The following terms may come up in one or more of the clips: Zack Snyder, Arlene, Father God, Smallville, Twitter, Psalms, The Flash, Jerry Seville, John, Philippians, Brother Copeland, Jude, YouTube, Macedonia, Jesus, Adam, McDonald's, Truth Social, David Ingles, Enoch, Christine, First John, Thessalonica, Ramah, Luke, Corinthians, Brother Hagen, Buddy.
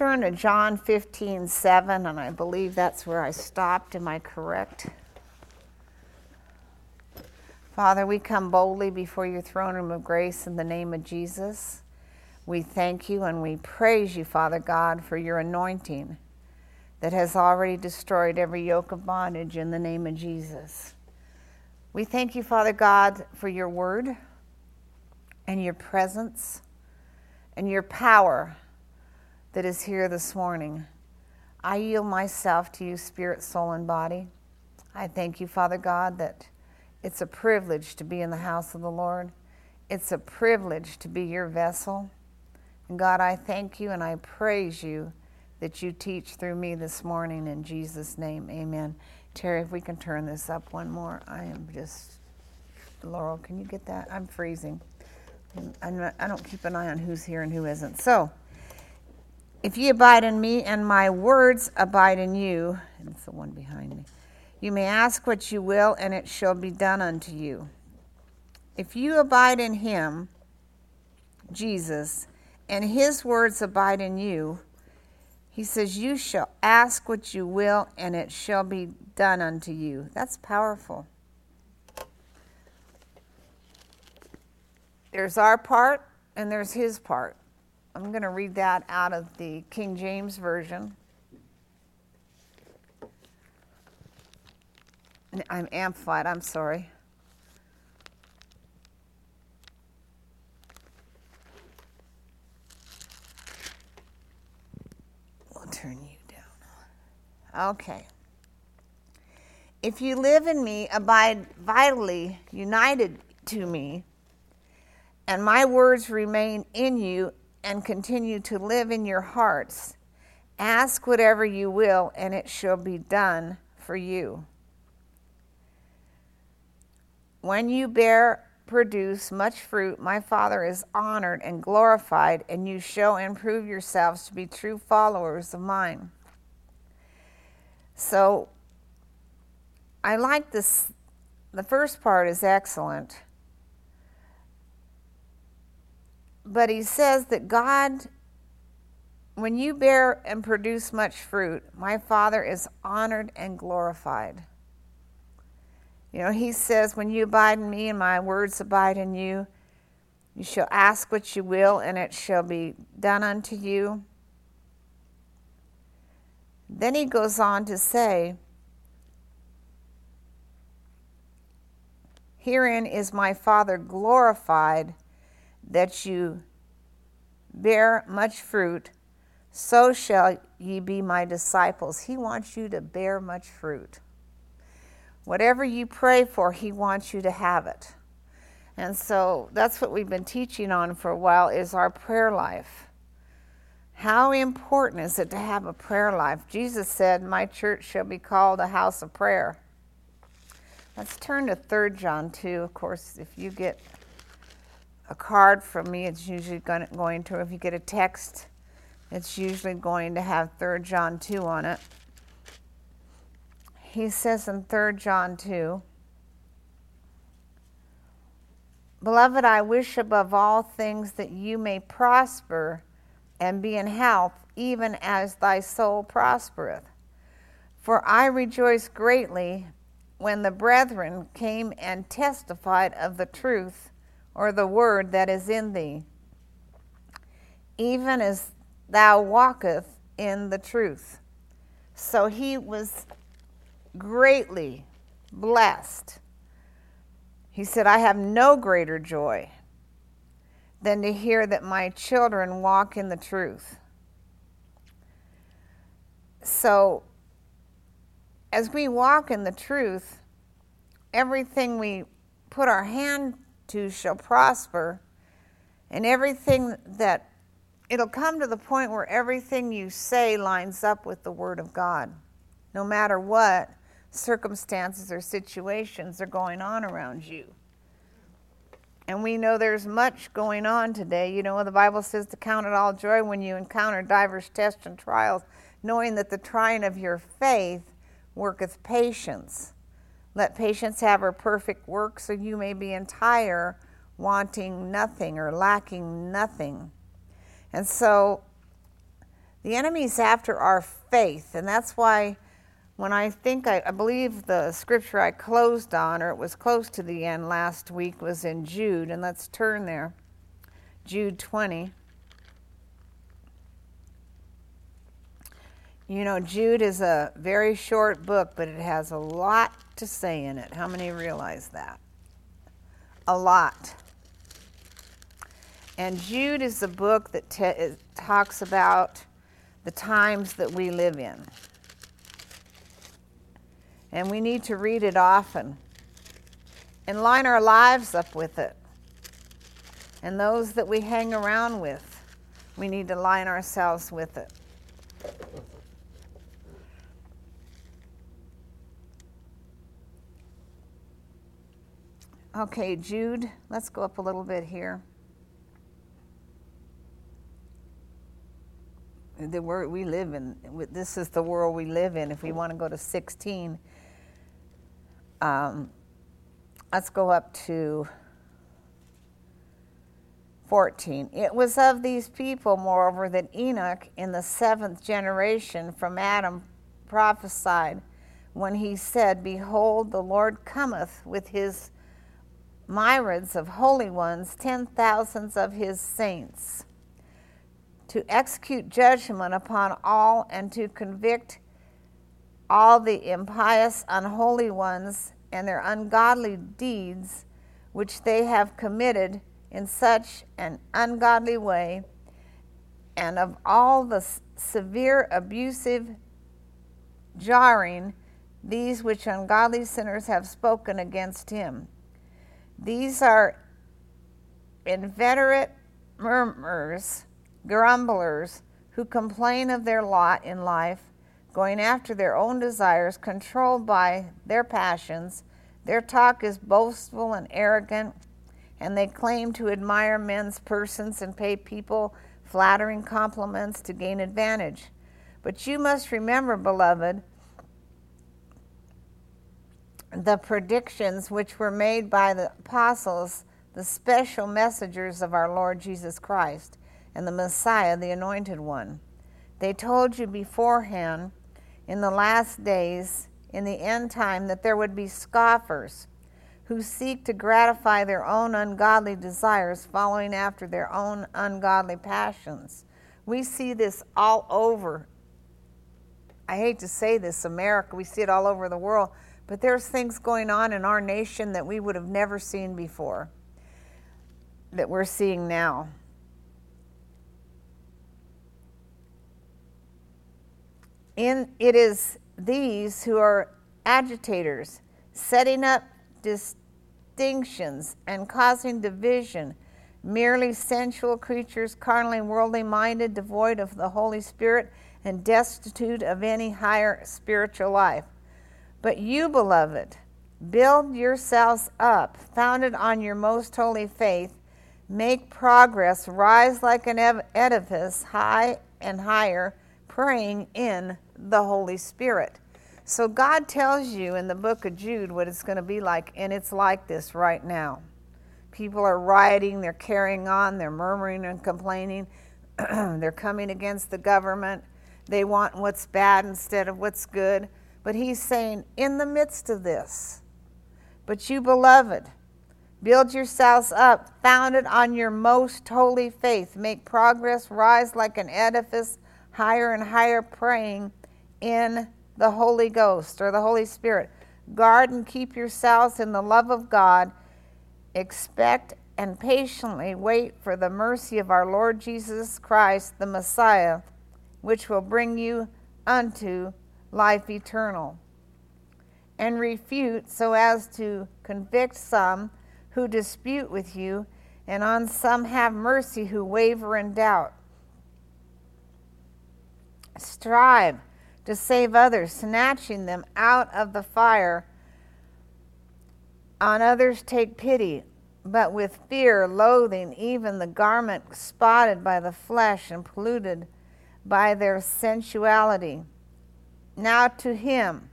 turn to John 15:7, and I believe that's where I stopped. Am I correct? Father, we come boldly before your throne room of grace in the name of Jesus. We thank you and we praise you, Father God, for your anointing that has already destroyed every yoke of bondage in the name of Jesus. We thank you, Father God, for your word and your presence and your power that is here this morning. I yield myself to you, spirit, soul, and body. I thank you, Father God, that it's a privilege to be in the house of the Lord. It's a privilege to be your vessel. And God, I thank you and I praise you that you teach through me this morning. In Jesus' name, amen. Terry, if we can turn this up one more. I am just, Laurel, can you get that? I'm freezing. I don't keep an eye on who's here and who isn't. So, if ye abide in me and my words abide in you, and it's the one behind me, you may ask what you will and it shall be done unto you. If you abide in him, Jesus, and his words abide in you, he says, you shall ask what you will and it shall be done unto you. That's powerful. There's our part and there's his part. I'm going to read that out of the King James Version. I'm Amplified, I'm sorry. We'll turn you down. Okay. If you live in me, abide vitally united to me, and my words remain in you, and continue to live in your hearts. Ask whatever you will, and it shall be done for you. When you produce much fruit, my Father is honored and glorified, and you show and prove yourselves to be true followers of mine. So, I like this. The first part is excellent. But he says that God, when you bear and produce much fruit, my Father is honored and glorified. You know, he says, when you abide in me and my words abide in you, you shall ask what you will and it shall be done unto you. Then he goes on to say, herein is my Father glorified, that you bear much fruit, so shall ye be my disciples. He wants you to bear much fruit. Whatever you pray for, he wants you to have it. And so that's what we've been teaching on for a while, is our prayer life. How important is it to have a prayer life? Jesus said, my church shall be called a house of prayer. Let's turn to 3rd John 2. Of course, if you get a card from me, it's usually going to, if you get a text, it's usually going to have 3rd John 2 on it. He says in 3rd John 2, beloved, I wish above all things that you may prosper and be in health, even as thy soul prospereth. For I rejoice greatly when the brethren came and testified of the truth, or the word that is in thee, even as thou walkest in the truth. So he was greatly blessed. He said, I have no greater joy than to hear that my children walk in the truth. So, as we walk in the truth, everything we put our hand to shall prosper, and everything that, it'll come to the point where everything you say lines up with the Word of God, no matter what circumstances or situations are going on around you. And we know there's much going on today. You know, the Bible says to count it all joy when you encounter divers tests and trials, knowing that the trying of your faith worketh patience. Let patience have her perfect work, so you may be entire, wanting nothing or lacking nothing. And so The enemy's after our faith, and that's why when I believe the scripture I closed on, or it was close to the end last week, was in Jude, and let's turn there, Jude 20. You know, Jude is a very short book, but it has a lot to say in it. How many realize that? A lot. And Jude is the book that talks about the times that we live in. And we need to read it often and line our lives up with it. And those that we hang around with, we need to line ourselves with it. Okay, Jude, let's go up a little bit here. The world we live in, this is the world we live in. If we want to go to 16, let's go up to 14. It was of these people, moreover, that Enoch in the 7th generation from Adam prophesied when he said, Behold, the Lord cometh with his myriads of holy ones, 10,000 of his saints, to execute judgment upon all and to convict all the impious, unholy ones and their ungodly deeds which they have committed in such an ungodly way, and of all the severe abusive jarring, these which ungodly sinners have spoken against him. These are inveterate murmurers, grumblers, who complain of their lot in life, going after their own desires, controlled by their passions. Their talk is boastful and arrogant, and they claim to admire men's persons and pay people flattering compliments to gain advantage. But you must remember, beloved, the predictions which were made by the apostles, the special messengers of our Lord Jesus Christ, and the Messiah, the Anointed One. They told you beforehand, in the last days, in the end time, that there would be scoffers who seek to gratify their own ungodly desires, following after their own ungodly passions. We see this all over. I hate to say this, America, we see it all over the world, but there's things going on in our nation that we would have never seen before, that we're seeing now. It is these who are agitators, setting up distinctions and causing division, merely sensual creatures, carnally, worldly minded, devoid of the Holy Spirit, and destitute of any higher spiritual life. But you, beloved, build yourselves up, founded on your most holy faith, make progress, rise like an edifice, high and higher, praying in the Holy Spirit. So God tells you in the book of Jude what it's going to be like, and it's like this right now. People are rioting, they're carrying on, they're murmuring and complaining, they're coming against the government, they want what's bad instead of what's good. But he's saying, in the midst of this, but you, beloved, build yourselves up, founded on your most holy faith, make progress, rise like an edifice, higher and higher, praying in the Holy Ghost or the Holy Spirit. Guard and keep yourselves in the love of God. Expect and patiently wait for the mercy of our Lord Jesus Christ, the Messiah, which will bring you unto life eternal. And refute, so as to convict some who dispute with you, and on some have mercy who waver and doubt. Strive to save others, snatching them out of the fire. On others take pity, but with fear, loathing even the garment spotted by the flesh and polluted by their sensuality. Now to him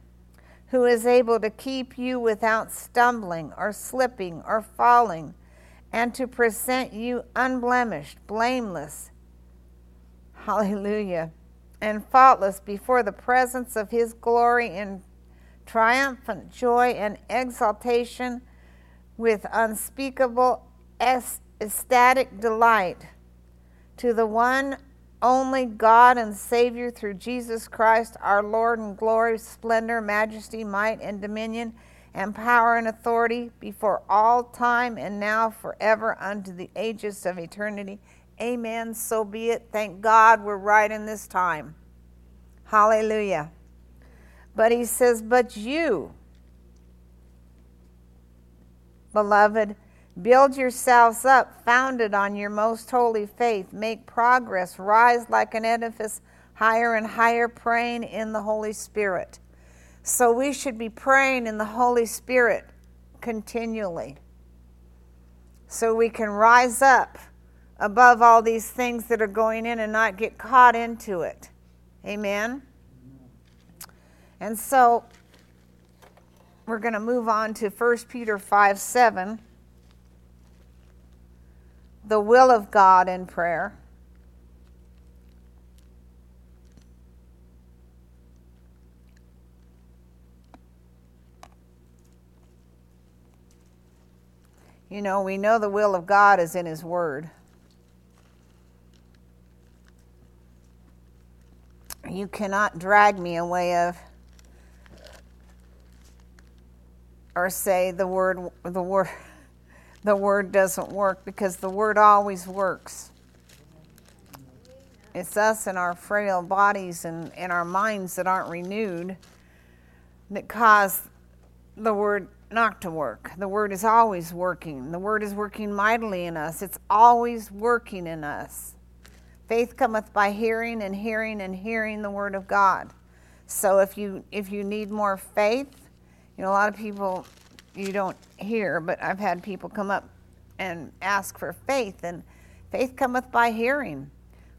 who is able to keep you without stumbling or slipping or falling, and to present you unblemished, blameless, hallelujah, and faultless before the presence of his glory in triumphant joy and exaltation with unspeakable ecstatic delight to the one only God and Savior through Jesus Christ, our Lord, in glory, splendor, majesty, might, and dominion, and power and authority before all time and now forever unto the ages of eternity. Amen. So be it. Thank God we're right in this time. Hallelujah. But he says, but you, beloved, build yourselves up, founded on your most holy faith. Make progress, rise like an edifice, higher and higher, praying in the Holy Spirit. So we should be praying in the Holy Spirit continually, so we can rise up above all these things that are going in and not get caught into it. Amen? And so we're going to move on to 1 Peter 5:7. The will of God in prayer. You know, we know the will of God is in his word. You cannot drag me away of or say the word doesn't work, because the word always works. It's us and our frail bodies and our minds that aren't renewed that cause the word not to work. The word is always working. The word is working mightily in us. It's always working in us. Faith cometh by hearing, and hearing, and hearing the word of God. So if you need more faith, you know, a lot of people, you don't hear, but I've had people come up and ask for faith, and faith cometh by hearing.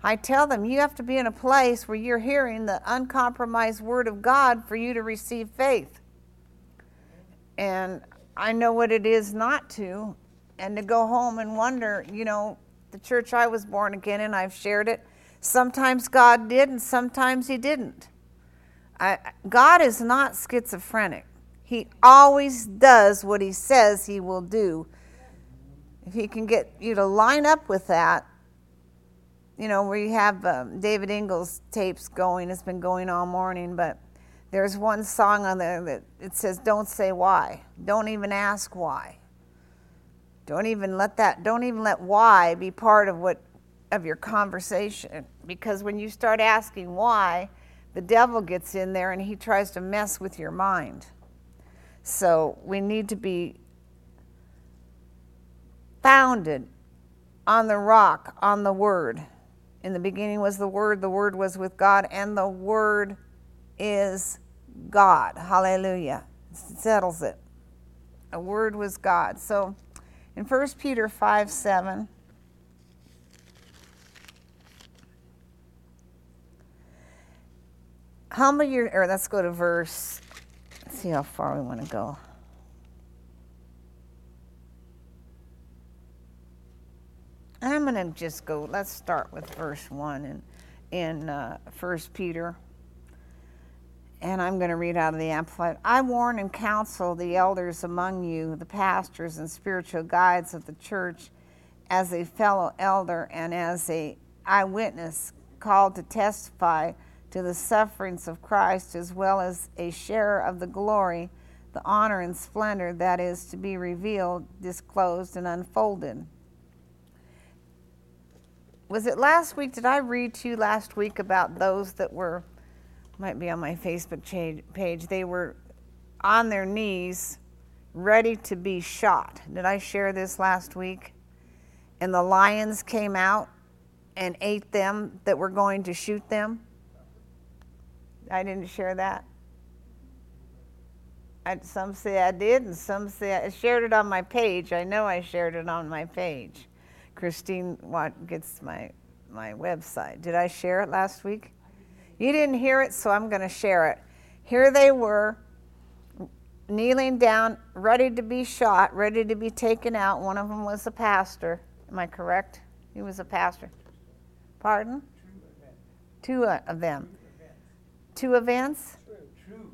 I tell them, you have to be in a place where you're hearing the uncompromised word of God for you to receive faith. And I know what it is not to, and to go home and wonder, you know, the church I was born again in, I've shared it. Sometimes God did, and sometimes he didn't. God is not schizophrenic. He always does what he says he will do. If he can get you to line up with that, you know, where you have David Ingles tapes going. It's been going all morning, but there's one song on there that it says, don't say why. Don't even ask why. Don't even let why be part of your conversation. Because when you start asking why, the devil gets in there and he tries to mess with your mind. So we need to be founded on the rock, on the Word. In the beginning was the Word was with God, and the Word is God. Hallelujah. It settles it. The Word was God. So in 1 Peter 5:7, let's go to verse. See how far we want to go. I'm going to just go, let's start with verse 1 in 1 Peter. And I'm going to read out of the Amplified. I warn and counsel the elders among you, the pastors and spiritual guides of the church, as a fellow elder and as an eyewitness called to testify to the sufferings of Christ, as well as a sharer of the glory, the honor and splendor that is to be revealed, disclosed, and unfolded. Was it last week? Did I read to you last week about those that were, might be on my Facebook page, they were on their knees ready to be shot? Did I share this last week? And the lions came out and ate them that were going to shoot them. I didn't share that. Some say I did, and some say I shared it on my page. I know I shared it on my page. Christine gets my website. Did I share it last week? You didn't hear it, so I'm going to share it. Here they were, kneeling down, ready to be shot, ready to be taken out. One of them was a pastor. Am I correct? He was a pastor. Pardon? Two of them. Two events? True. True.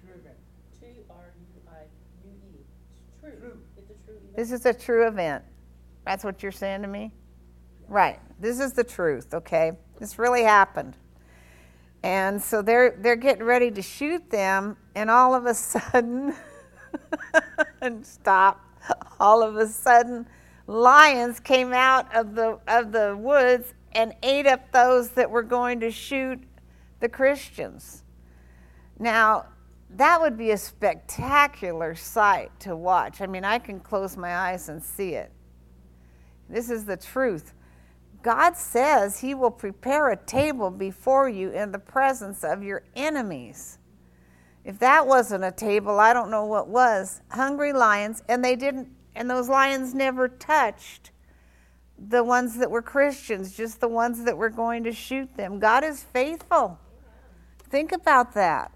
True event. T-R-U-I-U-E. True. It's a true event. This is a true event. That's what you're saying to me? Yeah. Right. This is the truth, okay? This really happened. And so they're getting ready to shoot them, and all of a sudden, and stop, all of a sudden, lions came out of the woods and ate up those that were going to shoot the Christians. Now, that would be a spectacular sight to watch. I mean, I can close my eyes and see it. This is the truth. God says he will prepare a table before you in the presence of your enemies. If that wasn't a table, I don't know what was. Hungry lions, and those lions never touched the ones that were Christians, just the ones that were going to shoot them. God is faithful. Think about that.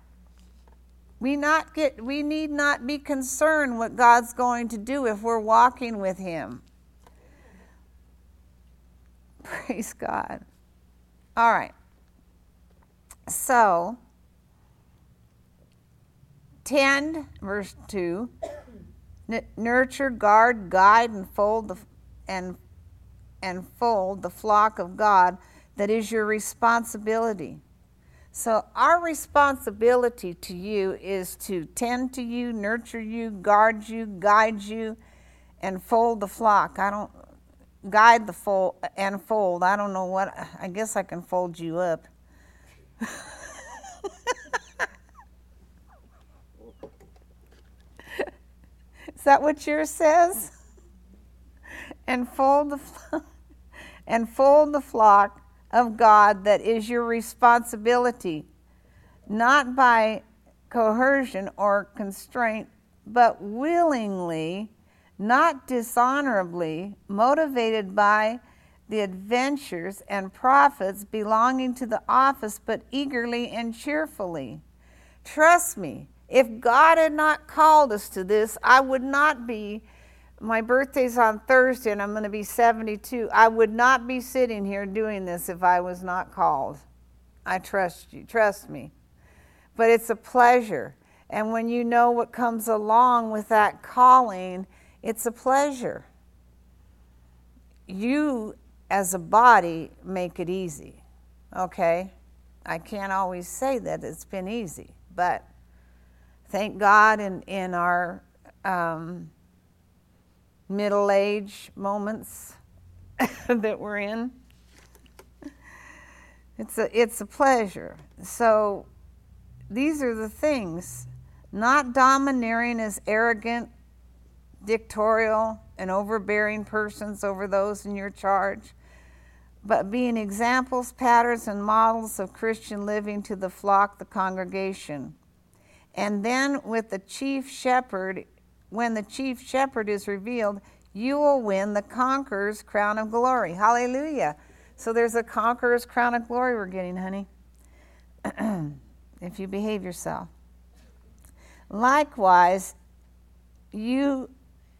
We need not be concerned what God's going to do if we're walking with him. Praise God. All right. So, 10, verse 2, nurture, guard, guide, and fold the flock of God that is your responsibility. So, our responsibility to you is to tend to you, nurture you, guard you, guide you, and fold the flock. Guide the fold and fold. I don't know what. I guess I can fold you up. Is that what yours says? And fold the flock of God that is your responsibility, not by coercion or constraint, but willingly. Not dishonorably, motivated by the adventures and profits belonging to the office, but eagerly and cheerfully. Trust me, if God had not called us to this, I would not be, my birthday's on Thursday and I'm going to be 72, I would not be sitting here doing this if I was not called. I trust you, trust me. But it's a pleasure. And when you know what comes along with that calling, it's a pleasure. You, as a body, make it easy, okay? I can't always say that it's been easy, but thank God in our middle age moments that we're in, it's a pleasure. So these are the things, not domineering as arrogant, dictatorial and overbearing persons over those in your charge, but being examples, patterns, and models of Christian living to the flock, the congregation. And then when the chief shepherd is revealed, you will win the conqueror's crown of glory. Hallelujah. So there's a conqueror's crown of glory we're getting, honey, if you behave yourself. Likewise, you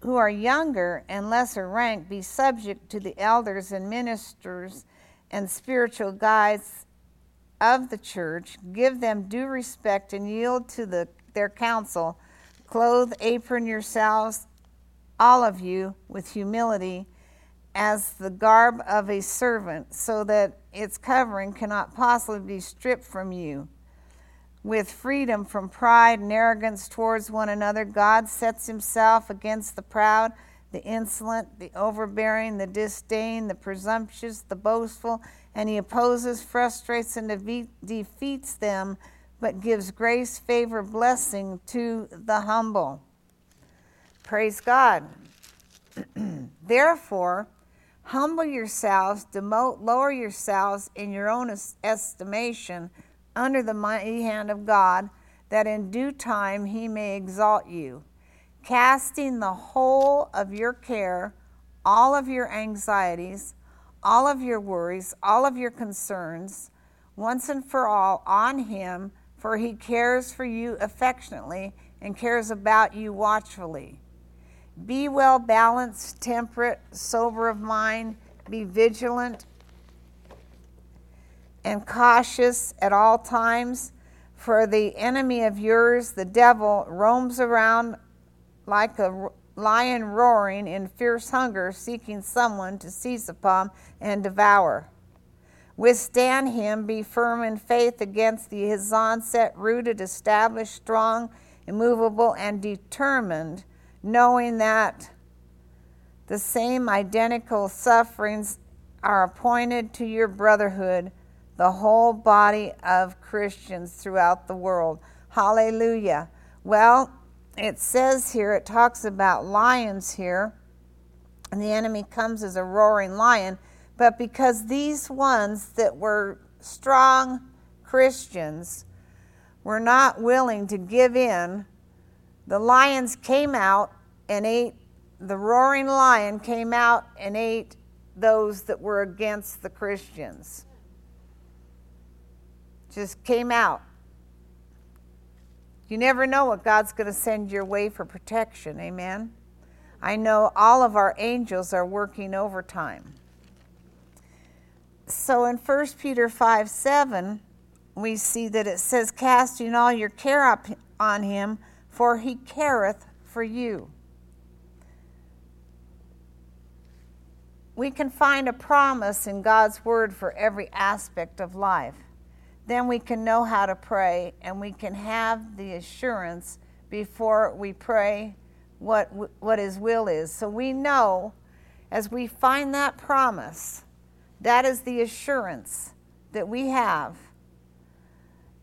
who are younger and lesser rank, be subject to the elders and ministers and spiritual guides of the church. Give them due respect and yield to their counsel. Clothe, apron yourselves, all of you, with humility as the garb of a servant, so that its covering cannot possibly be stripped from you. With freedom from pride and arrogance towards one another, God sets himself against the proud, the insolent, the overbearing, the disdain, the presumptuous, the boastful, and he opposes, frustrates, and defeats them, but gives grace, favor, blessing to the humble. Praise God. Therefore, humble yourselves, lower yourselves in your own estimation, under the mighty hand of God, that in due time he may exalt you, casting the whole of your care, all of your anxieties, all of your worries, all of your concerns, once and for all on him, for he cares for you affectionately and cares about you watchfully. Be well balanced, temperate, sober of mind, be vigilant, and cautious at all times, for the enemy of yours, the devil, roams around like a lion roaring in fierce hunger, seeking someone to seize upon and devour. Withstand him, be firm in faith against his onset, rooted, established, strong, immovable, and determined, knowing that the same identical sufferings are appointed to your brotherhood, the whole body of Christians throughout the world. Hallelujah. Well, it says here, it talks about lions here, and the enemy comes as a roaring lion, but because these ones that were strong Christians were not willing to give in, the lions came out and ate, the roaring lion came out and ate those that were against the Christians. Just came out. You never know what God's going to send your way for protection, amen? I know all of our angels are working overtime. So in 1 Peter 5:7, we see that it says, casting all your care up on him, for he careth for you. We can find a promise in God's word for every aspect of life. Then we can know how to pray, and we can have the assurance before we pray what his will is. So we know, as we find that promise, that is the assurance that we have,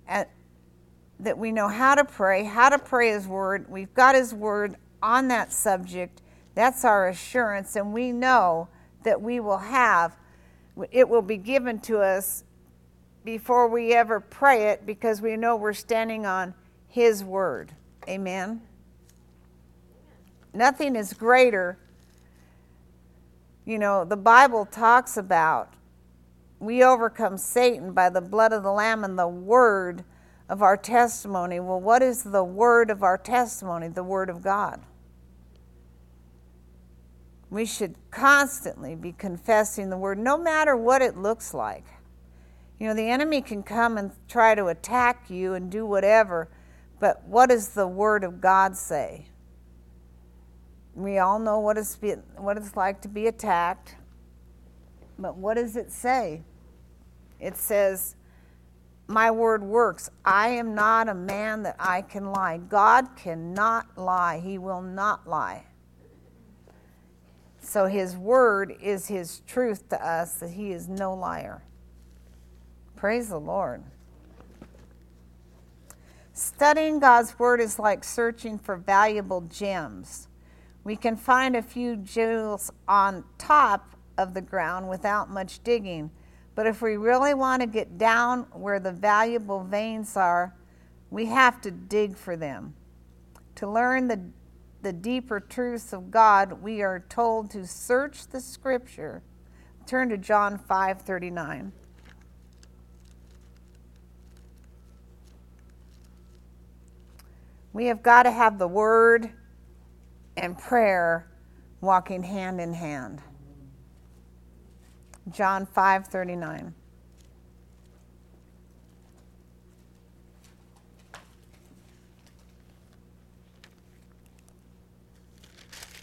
that we know how to pray his word. We've got his word on that subject. That's our assurance, and we know that we will have, it will be given to us before we ever pray it, because we know we're standing on his word. Amen. Nothing is greater. You know, the Bible talks about we overcome Satan by the blood of the Lamb and the word of our testimony. Well, what is the word of our testimony? The word of God. We should constantly be confessing the word, no matter what it looks like. You know, the enemy can come and try to attack you and do whatever, but what does the Word of God say? We all know what it's like to be attacked, but what does it say? It says, my word works. I am not a man that I can lie. God cannot lie. He will not lie. So His Word is His truth to us, that He is no liar. Praise the Lord. Studying God's Word is like searching for valuable gems. We can find a few jewels on top of the ground without much digging, but if we really want to get down where the valuable veins are, we have to dig for them. To learn the deeper truths of God, we are told to search the Scripture. Turn to John 5:39. We have got to have the word and prayer walking hand in hand. John 5:39.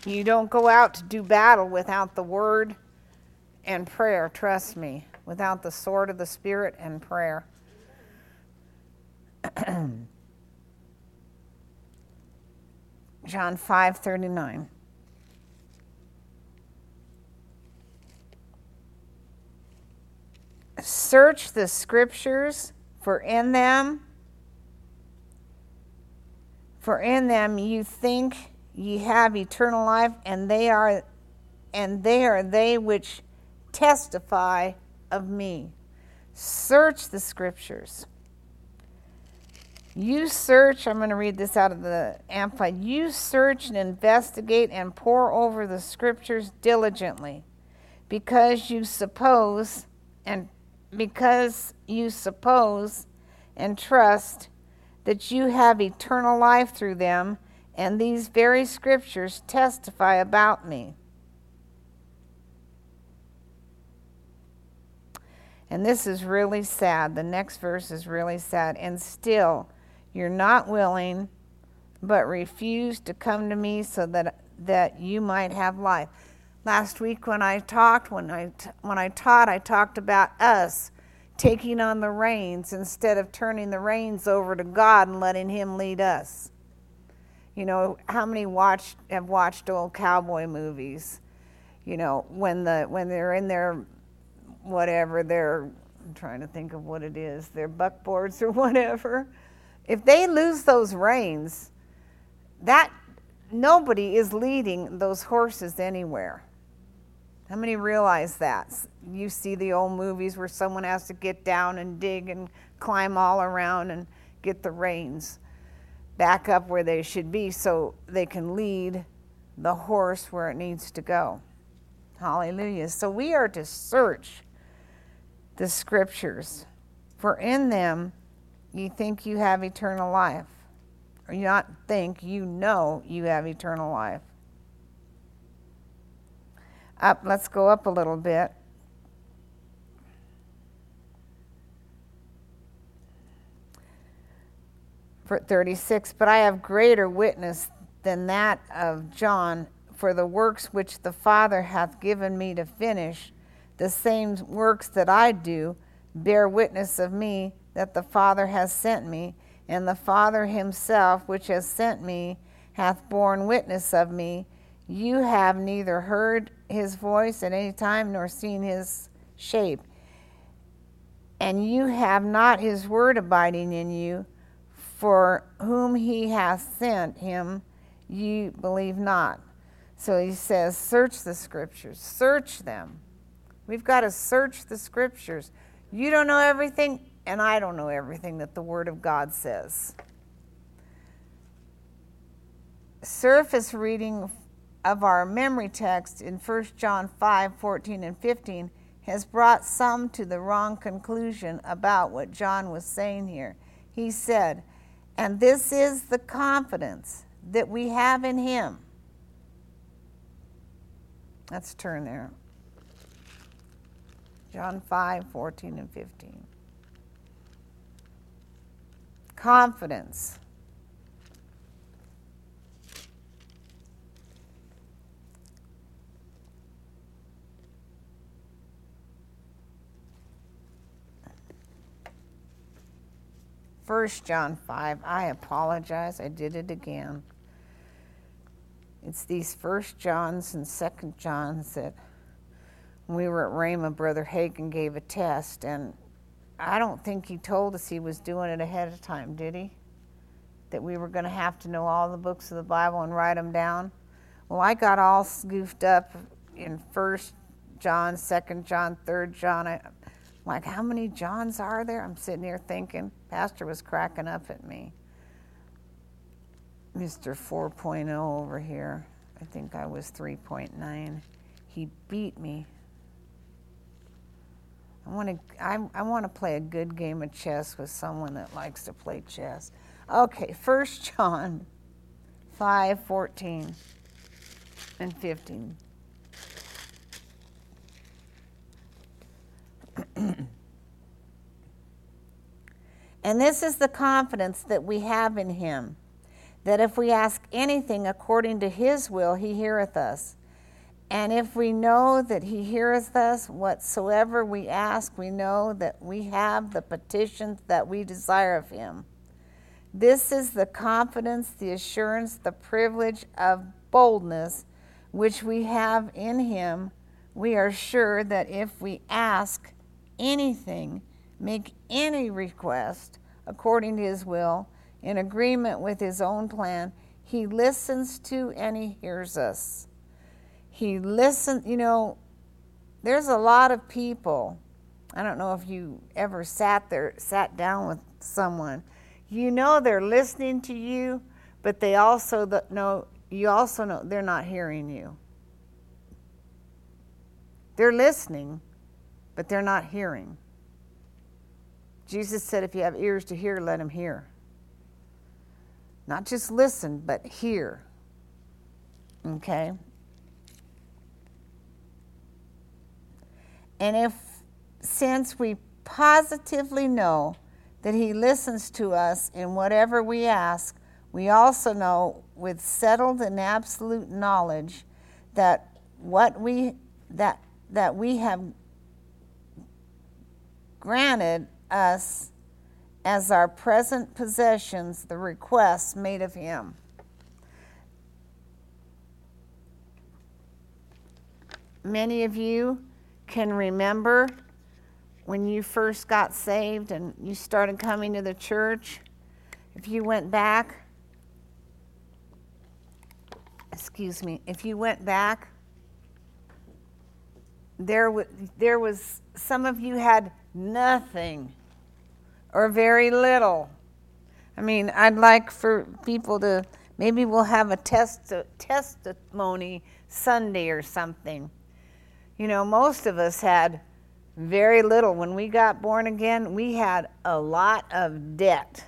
You don't go out to do battle without the word and prayer, trust me, without the sword of the Spirit and prayer. John 5:39. Search the Scriptures, for in them you think ye have eternal life, and they are they which testify of me. Search the Scriptures. You search, I'm going to read this out of the Amplified. You search and investigate and pore over the Scriptures diligently, because you suppose and trust that you have eternal life through them, and these very Scriptures testify about me. And this is really sad. The next verse is really sad. And still, you're not willing, but refuse to come to me so that you might have life. Last week when I talked, when I taught, I talked about us taking on the reins instead of turning the reins over to God and letting Him lead us. You know, how many have watched old cowboy movies? You know, when they're in their whatever, I'm trying to think of what it is, their buckboards or whatever. If they lose those reins, that nobody is leading those horses anywhere. How many realize that? You see the old movies where someone has to get down and dig and climb all around and get the reins back up where they should be so they can lead the horse where it needs to go. Hallelujah. So we are to search the scriptures, for in them you think you have eternal life. Or you not think, you know you have eternal life. Let's go up a little bit. For 36, but I have greater witness than that of John, for the works which the Father hath given me to finish, the same works that I do, bear witness of me that the Father has sent me, and the Father himself which has sent me hath borne witness of me. You have neither heard his voice at any time nor seen his shape, and you have not his word abiding in you, for whom he hath sent him ye believe not. So he says, search the scriptures, search them. We've got to search the scriptures. You don't know everything, and I don't know everything that the Word of God says. Surface reading of our memory text in 1 John 5:14 and 15 has brought some to the wrong conclusion about what John was saying here. He said, and this is the confidence that we have in Him. Let's turn there. John 5:14 and 15. Confidence. First John 5. I apologize. I did it again. It's these First Johns and Second Johns that when we were at Ramah, Brother Hagen gave a test, and I don't think he told us he was doing it ahead of time, did he? That we were going to have to know all the books of the Bible and write them down? Well, I got all goofed up in 1 John, 2 John, 3 John. I'm like, how many Johns are there? I'm sitting here thinking. Pastor was cracking up at me. Mr. 4.0 over here. I think I was 3.9. He beat me. I want to play a good game of chess with someone that likes to play chess. Okay, 1 John 5:14 and 15. And this is the confidence that we have in Him, that if we ask anything according to His will, He heareth us. And if we know that He heareth us, whatsoever we ask, we know that we have the petitions that we desire of Him. This is the confidence, the assurance, the privilege of boldness which we have in Him. We are sure that if we ask anything, make any request according to His will, in agreement with His own plan, He listens to and He hears us. He listened, you know, there's a lot of people. I don't know if you ever sat down with someone. You know they're listening to you, but they also know, you also know they're not hearing you. They're listening, but they're not hearing. Jesus said, if you have ears to hear, let them hear. Not just listen, but hear. Okay? And if since we positively know that he listens to us in whatever we ask, we also know with settled and absolute knowledge that we have granted us as our present possessions the requests made of him. Many of you can remember when you first got saved and you started coming to the church. If you went back, there was, some of you had nothing or very little. I mean, I'd like for people to, maybe we'll have a testimony Sunday or something. You know, most of us had very little. When we got born again, we had a lot of debt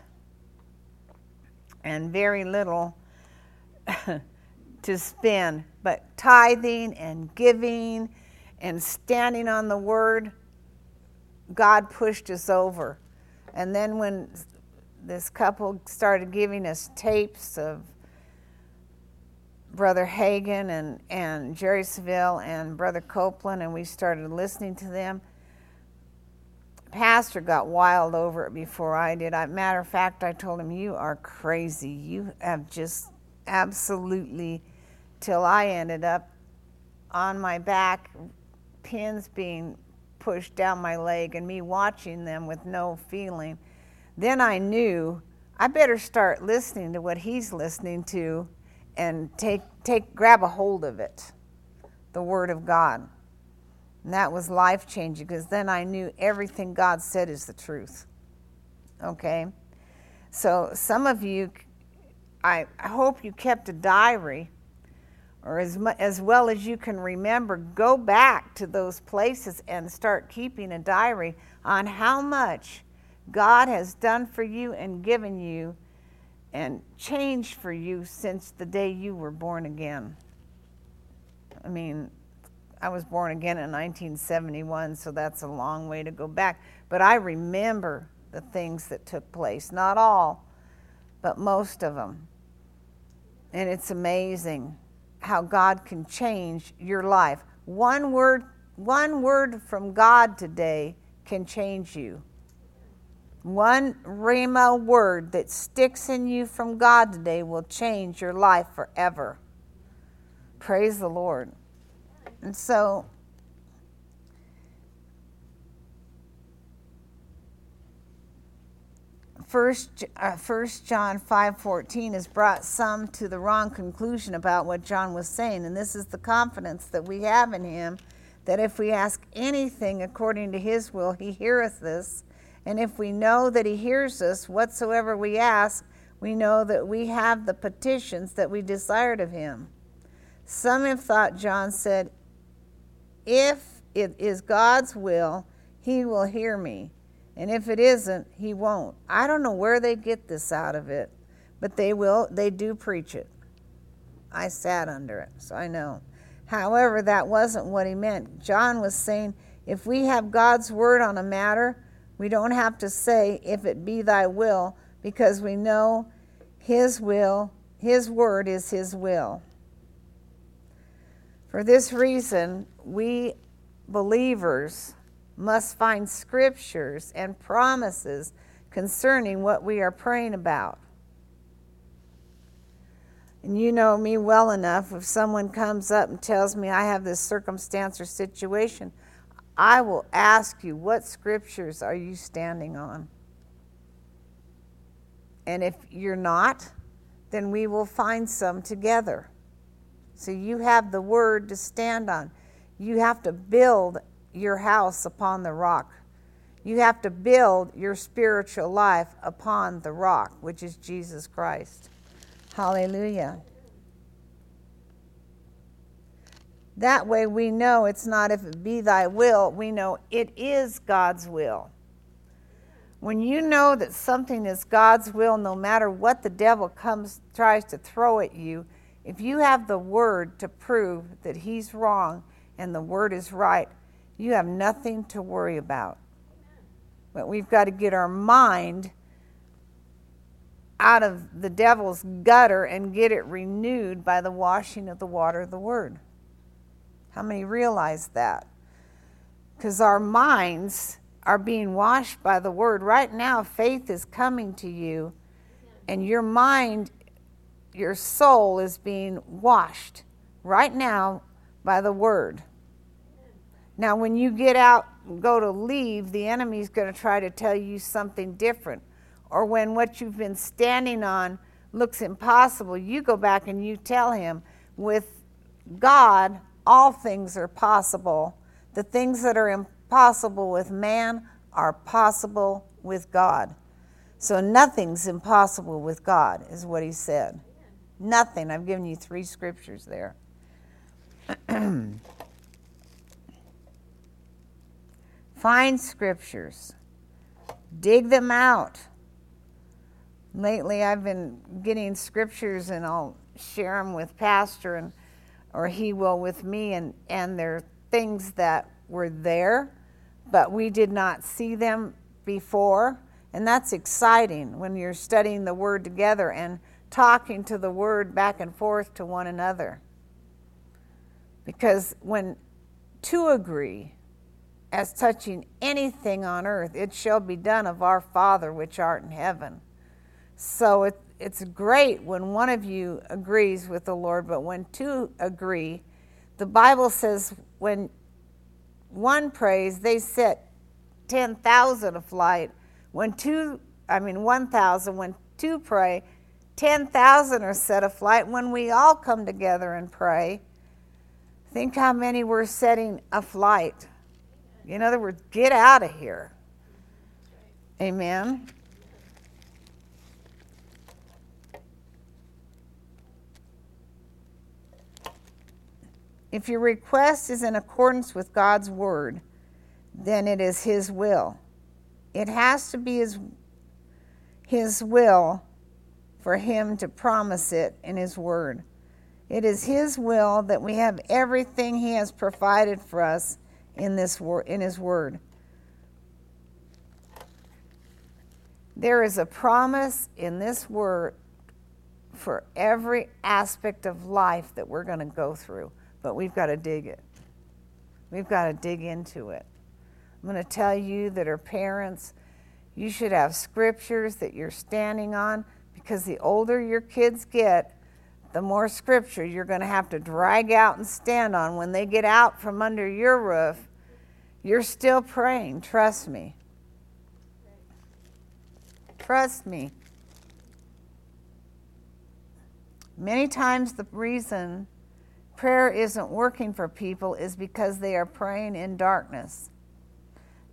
and very little to spend, but tithing and giving and standing on the word, God pushed us over. And then when this couple started giving us tapes of Brother Hagen and Jerry Seville and Brother Copeland, and we started listening to them, Pastor got wild over it before I did. Matter of fact, I told him, you are crazy. You have just absolutely, till I ended up on my back, pins being pushed down my leg and me watching them with no feeling. Then I knew I better start listening to what he's listening to and grab a hold of it, the Word of God. And that was life-changing, because then I knew everything God said is the truth. Okay? So some of you, I hope you kept a diary, or as well as you can remember, go back to those places and start keeping a diary on how much God has done for you and given you and changed for you since the day you were born again. I mean, I was born again in 1971, so that's a long way to go back. But I remember the things that took place. Not all, but most of them. And it's amazing how God can change your life. One word from God today can change you. One Ramah word that sticks in you from God today will change your life forever. Praise the Lord. And so, First John 5:14 has brought some to the wrong conclusion about what John was saying. And this is the confidence that we have in him, that if we ask anything according to his will, he heareth us. And if we know that he hears us, whatsoever we ask, we know that we have the petitions that we desired of him. Some have thought John said, if it is God's will, he will hear me. And if it isn't, he won't. I don't know where they get this out of it, but they do preach it. I sat under it, so I know. However, that wasn't what he meant. John was saying, if we have God's word on a matter, we don't have to say, if it be thy will, because we know his will, his word is his will. For this reason, we believers must find scriptures and promises concerning what we are praying about. And you know me well enough, if someone comes up and tells me I have this circumstance or situation, I will ask you, what scriptures are you standing on? And if you're not, then we will find some together. So you have the word to stand on. You have to build your house upon the rock. You have to build your spiritual life upon the rock, which is Jesus Christ. Hallelujah. That way we know it's not if it be thy will, we know it is God's will. When you know that something is God's will, no matter what the devil tries to throw at you, if you have the word to prove that he's wrong and the word is right, You have nothing to worry about. But we've got to get our mind out of the devil's gutter and get it renewed by the washing of the water of the Word. How many realize that? Because our minds are being washed by the Word. Right now, faith is coming to you, and your mind, your soul is being washed right now by the Word. Now, when you get out and go to leave, the enemy's going to try to tell you something different. Or when what you've been standing on looks impossible, you go back and you tell him, with God, all things are possible. The things that are impossible with man are possible with God. So nothing's impossible with God, is what he said. Nothing. I've given you 3 scriptures there. Find scriptures. Dig them out. Lately, I've been getting scriptures, and I'll share them with Pastor, and or he will with me, and they're things that were there, but we did not see them before. And that's exciting when you're studying the Word together and talking to the Word back and forth to one another. Because when two agree as touching anything on earth, it shall be done of our Father which art in heaven. So it's great when one of you agrees with the Lord, but when two agree, the Bible says when one prays, they set 10,000 aflight. When 1,000, when 2 pray, 10,000 are set aflight. When we all come together and pray, think how many we're setting aflight. In other words, get out of here. Amen. If your request is in accordance with God's Word, then it is His will. It has to be His will for Him to promise it in His Word. It is His will that we have everything He has provided for us in His Word. There is a promise in this Word for every aspect of life that we're going to go through. But we've got to dig it. We've got to dig into it. I'm going to tell you that are parents, you should have scriptures that you're standing on, because the older your kids get, the more scripture you're going to have to drag out and stand on. When they get out from under your roof, you're still praying. Trust me. Trust me. Many times the reason prayer isn't working for people is because they are praying in darkness.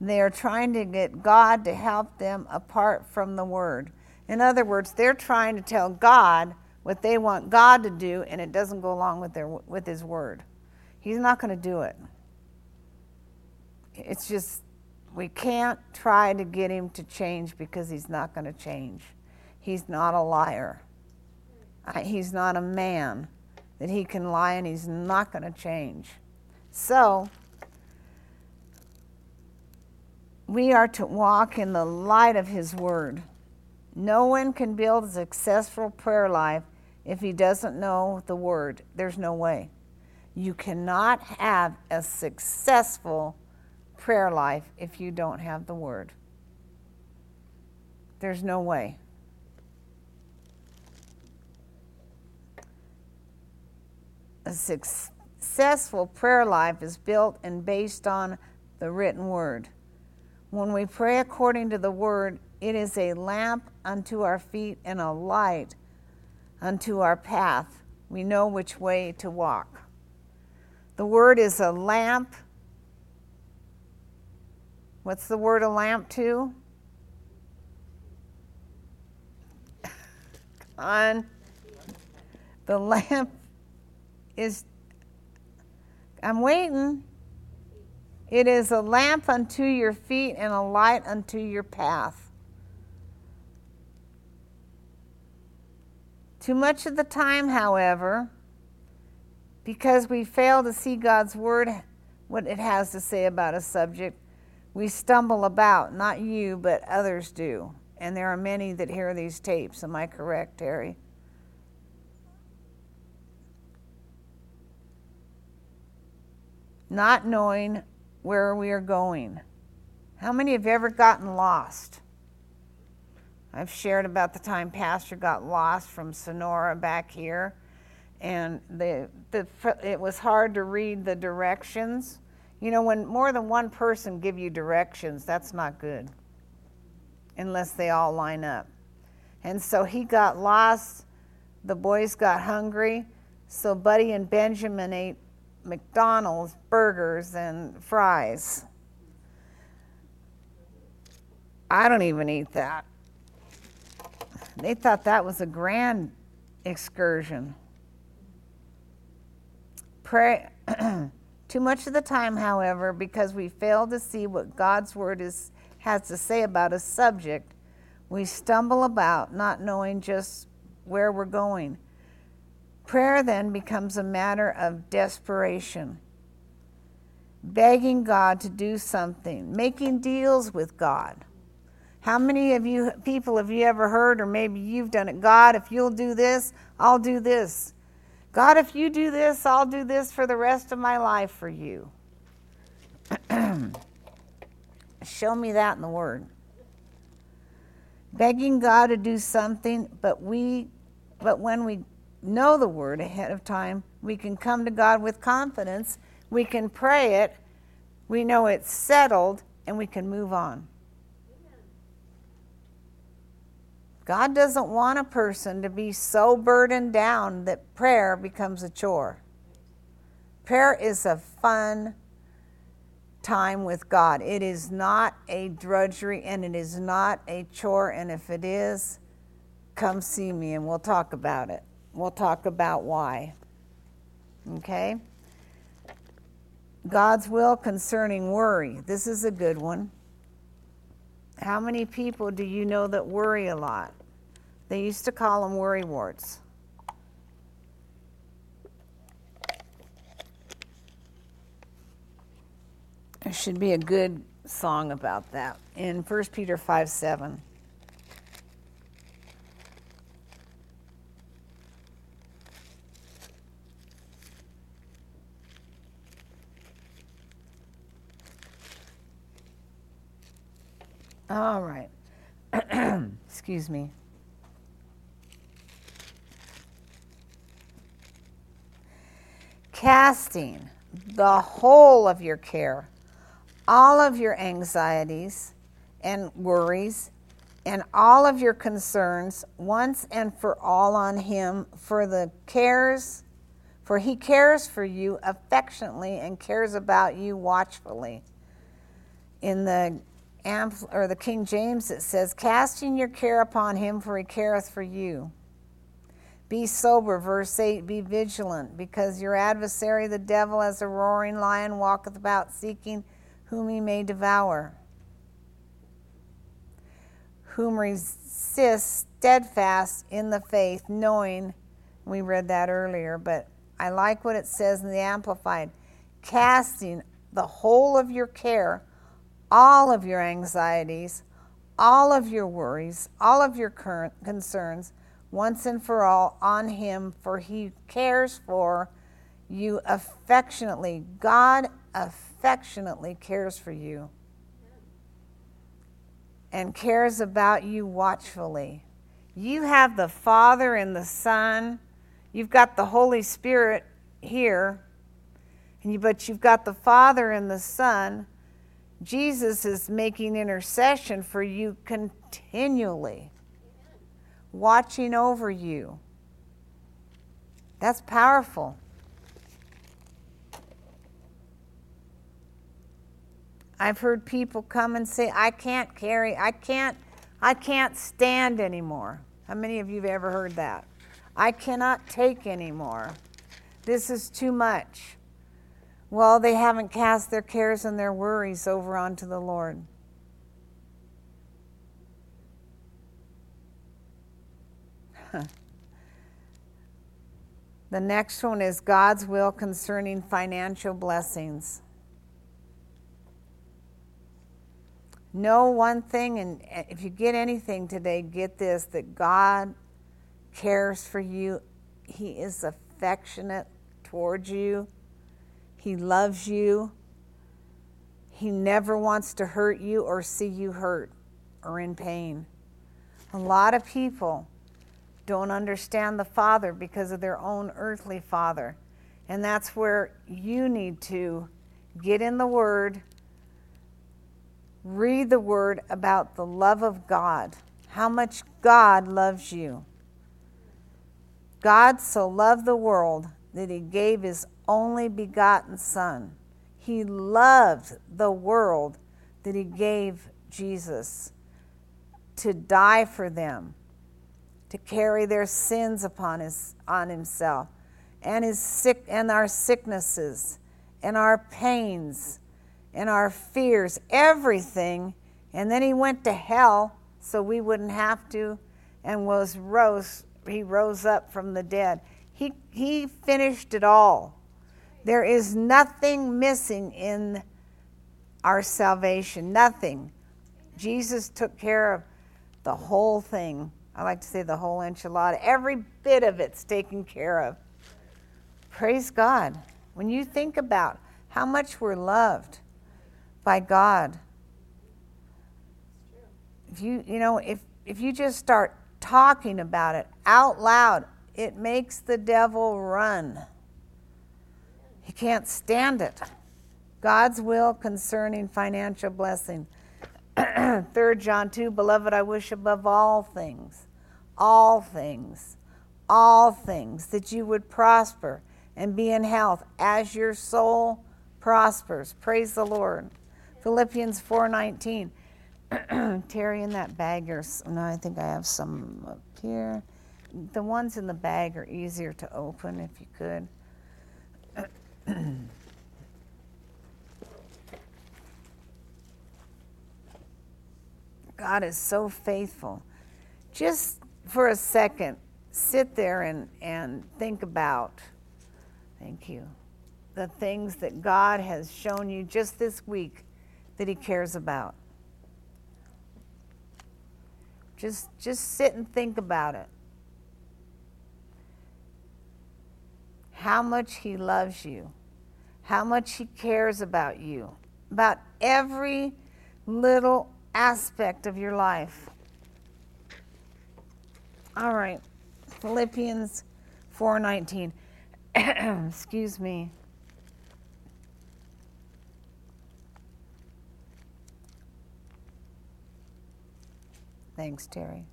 They are trying to get God to help them apart from the Word. In other words, they're trying to tell God what they want God to do, and it doesn't go along with His Word. He's not going to do it. It's just, we can't try to get Him to change, because He's not going to change. He's not a liar. He's not a man that He can lie, and He's not going to change. So, we are to walk in the light of His Word. No one can build a successful prayer life if he doesn't know the Word. There's no way. You cannot have a successful prayer life if you don't have the Word. There's no way. A successful prayer life is built and based on the written Word. When we pray according to the Word, it is a lamp unto our feet and a light unto our path. We know which way to walk. The Word is a lamp. What's the word a lamp to? Come on. The lamp is, I'm waiting. It is a lamp unto your feet and a light unto your path. Too much of the time, however, because we fail to see God's Word, what it has to say about a subject. We stumble about, not you, but others do. And there are many that hear these tapes. Am I correct, Terry? Not knowing where we are going. How many have ever gotten lost? I've shared about the time Pastor got lost from Sonora back here, and it was hard to read the directions. You know, when more than one person give you directions, that's not good, unless they all line up. And so he got lost. The boys got hungry, so Buddy and Benjamin ate McDonald's burgers and fries. I don't even eat that. They thought that was a grand excursion. Too much of the time, however, because we fail to see what God's Word has to say about a subject, we stumble about, not knowing just where we're going. Prayer then becomes a matter of desperation, begging God to do something, making deals with God. How many of you people have you ever heard, or maybe you've done it, God, if you'll do this, I'll do this. God, if you do this, I'll do this for the rest of my life for you. Show me that in the Word. Begging God to do something, but when we know the Word ahead of time, we can come to God with confidence, we can pray it, we know it's settled, and we can move on. God doesn't want a person to be so burdened down that prayer becomes a chore. Prayer is a fun time with God. It is not a drudgery, and it is not a chore, and if it is, come see me and we'll talk about it. We'll talk about why. Okay? God's will concerning worry. This is a good one. How many people do you know that worry a lot? They used to call them worry warts. There should be a good song about that in 1 Peter 5:7. All right. Excuse me. Casting the whole of your care, all of your anxieties and worries, and all of your concerns once and for all on him, for he cares for you affectionately and cares about you watchfully. In the King James, it says, casting your care upon him, for he careth for you. Be sober, verse 8, be vigilant, because your adversary, the devil, as a roaring lion, walketh about seeking whom he may devour. Whom resist steadfast in the faith, knowing, we read that earlier, but I like what it says in the Amplified, casting the whole of your care, all of your anxieties, all of your worries, all of your current concerns, once and for all on him, for he cares for you affectionately. God affectionately cares for you and cares about you watchfully. You have the Father and the Son. You've got the Holy Spirit here, but you've got the Father and the Son. Jesus is making intercession for you continually, watching over you. That's powerful. I've heard people come and say, I can't stand anymore. How many of you have ever heard that? I cannot take anymore. This is too much. Well, they haven't cast their cares and their worries over onto the Lord. The next one is God's will concerning financial blessings. Know one thing, and if you get anything today, get this, that God cares for you. He is affectionate towards you. He loves you. He never wants to hurt you or see you hurt or in pain. A lot of people don't understand the Father because of their own earthly father. And that's where you need to get in the Word, read the Word about the love of God, how much God loves you. God so loved the world that he gave his only begotten Son. He loved the world that he gave Jesus to die for them, to carry their sins on himself, and our sicknesses, and our pains, and our fears, everything. And then he went to hell so we wouldn't have to, and he rose up from the dead. He finished it all. There is nothing missing in our salvation, nothing. Jesus took care of the whole thing. I like to say the whole enchilada. Every bit of it's taken care of. Praise God. When you think about how much we're loved by God, if you you just start talking about it out loud, it makes the devil run. He can't stand it. God's will concerning financial blessing. 3 John 2, beloved, I wish above all things, that you would prosper and be in health as your soul prospers. Praise the Lord. Philippians 4:19. Terry, in that bag, I think I have some up here. The ones in the bag are easier to open if you could. God is so faithful. Just for a second, sit there and think about, thank you, the things that God has shown you just this week that he cares about. Just sit and think about it. How much he loves you, how much he cares about you, about every little aspect of your life. All right, Philippians 4:19. Excuse me. Thanks, Terry.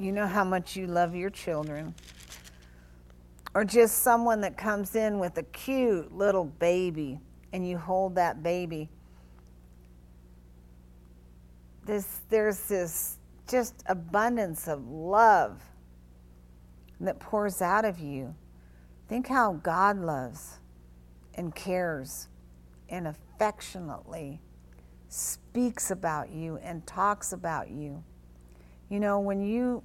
You know how much you love your children, or just someone that comes in with a cute little baby and you hold that baby. There's this just abundance of love that pours out of you. Think how God loves and cares and affectionately speaks about you and talks about you. You know, when you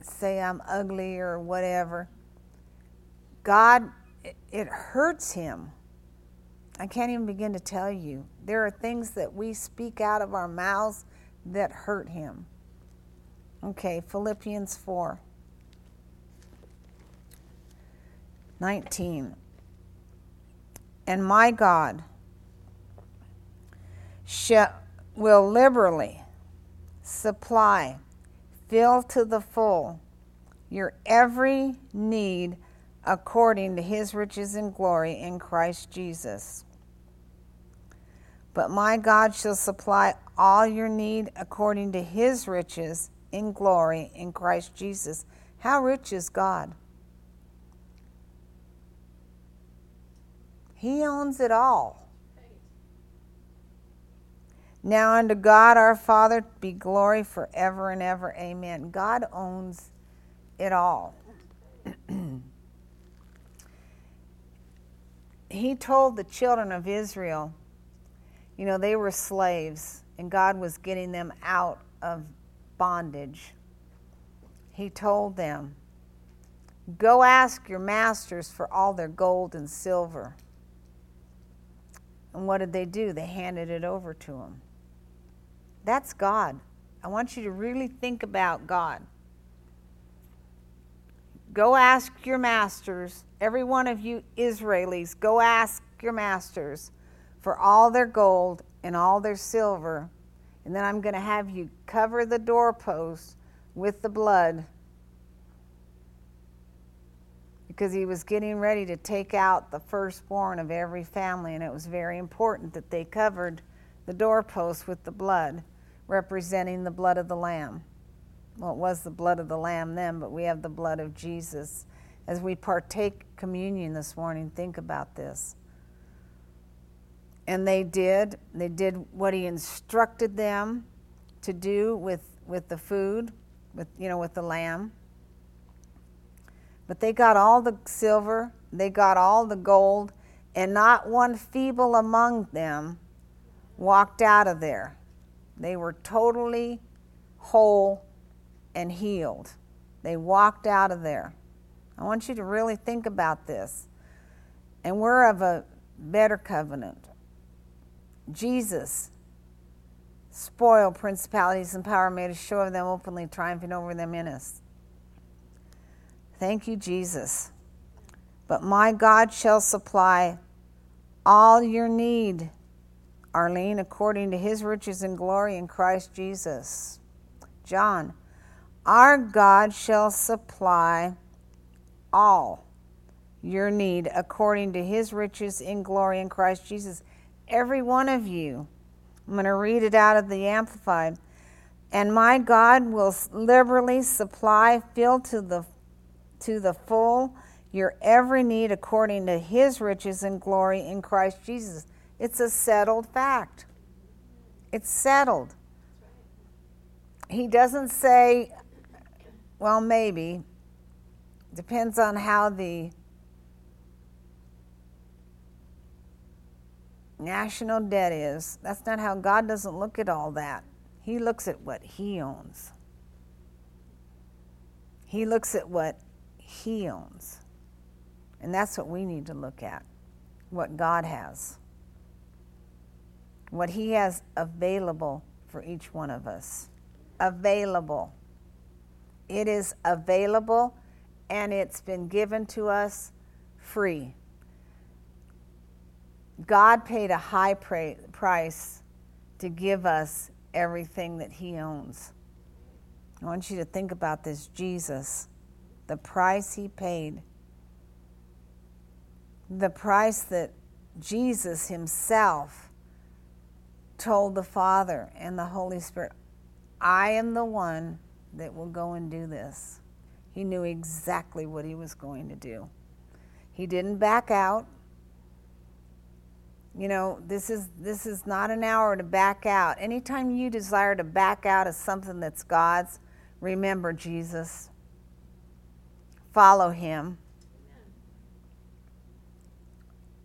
say I'm ugly or whatever, God, it hurts him. I can't even begin to tell you. There are things that we speak out of our mouths that hurt him. Okay, Philippians 4:19. And my God will liberally supply, fill to the full, your every need according to his riches and glory in Christ Jesus. But my God shall supply all your need according to his riches in glory in Christ Jesus. How rich is God? He owns it all. Now unto God our Father be glory forever and ever. Amen. God owns it all. He told the children of Israel, you know, they were slaves, and God was getting them out of bondage. He told them, Go ask your masters for all their gold and silver. And what did they do? They handed it over to him. That's God. I want you to really think about God. Go ask your masters, every one of you Israelis, go ask your masters for all their gold and all their silver, and then I'm going to have you cover the doorposts with the blood, because he was getting ready to take out the firstborn of every family, and it was very important that they covered the doorposts with the blood, representing the blood of the Lamb. Well, it was the blood of the Lamb then, but we have the blood of Jesus. As we partake communion this morning, think about this. And they did what he instructed them to do with the food, with the lamb. But they got all the silver, they got all the gold, and not one feeble among them walked out of there. They were totally whole and healed. They walked out of there. I want you to really think about this. And we're of a better covenant. Jesus spoiled principalities and power, made a show of them openly, triumphing over them in us. Thank you, Jesus. But my God shall supply all your need, Arlene, according to his riches and glory in Christ Jesus. John, our God shall supply all your need according to his riches in glory in Christ Jesus. Every one of you, I'm going to read it out of the Amplified. And my God will liberally supply, fill to the full, your every need according to his riches and glory in Christ Jesus. It's a settled fact. It's settled. He doesn't say, well, maybe. Depends on how the national debt is. That's not how God doesn't look at all that. He looks at what he owns. He looks at what he owns. And that's what we need to look at, what God has, what he has available for each one of us. Available. It is available, and it's been given to us free. God paid a high price to give us everything that he owns. I want you to think about this. Jesus, the price he paid, the price that Jesus himself told the Father and the Holy Spirit, I am the one that will go and do this. He knew exactly what he was going to do. He didn't back out. You know, this is not an hour to back out. Anytime you desire to back out of something that's God's, remember Jesus. Follow him.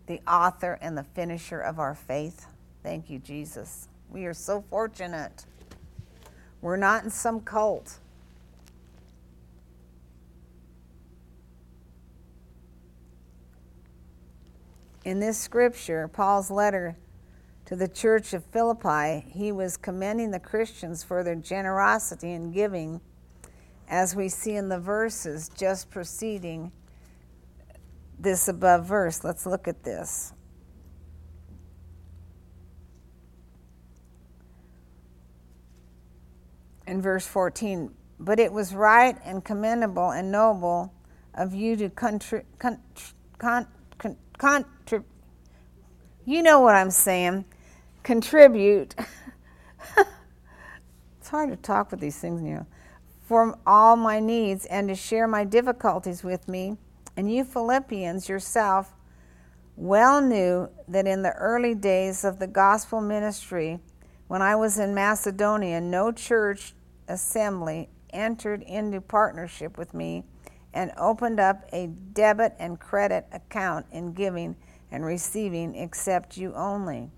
The author and the finisher of our faith. Thank you, Jesus. We are so fortunate. We're not in some cult. In this scripture, Paul's letter to the church of Philippi, he was commending the Christians for their generosity in giving, as we see in the verses just preceding this above verse. Let's look at this. In verse 14, but it was right and commendable and noble of you to contribute. It's hard to talk with these things, for all my needs and to share my difficulties with me. And you Philippians yourself well knew that in the early days of the gospel ministry, when I was in Macedonia, no church assembly entered into partnership with me and opened up a debit and credit account in giving and receiving except you only.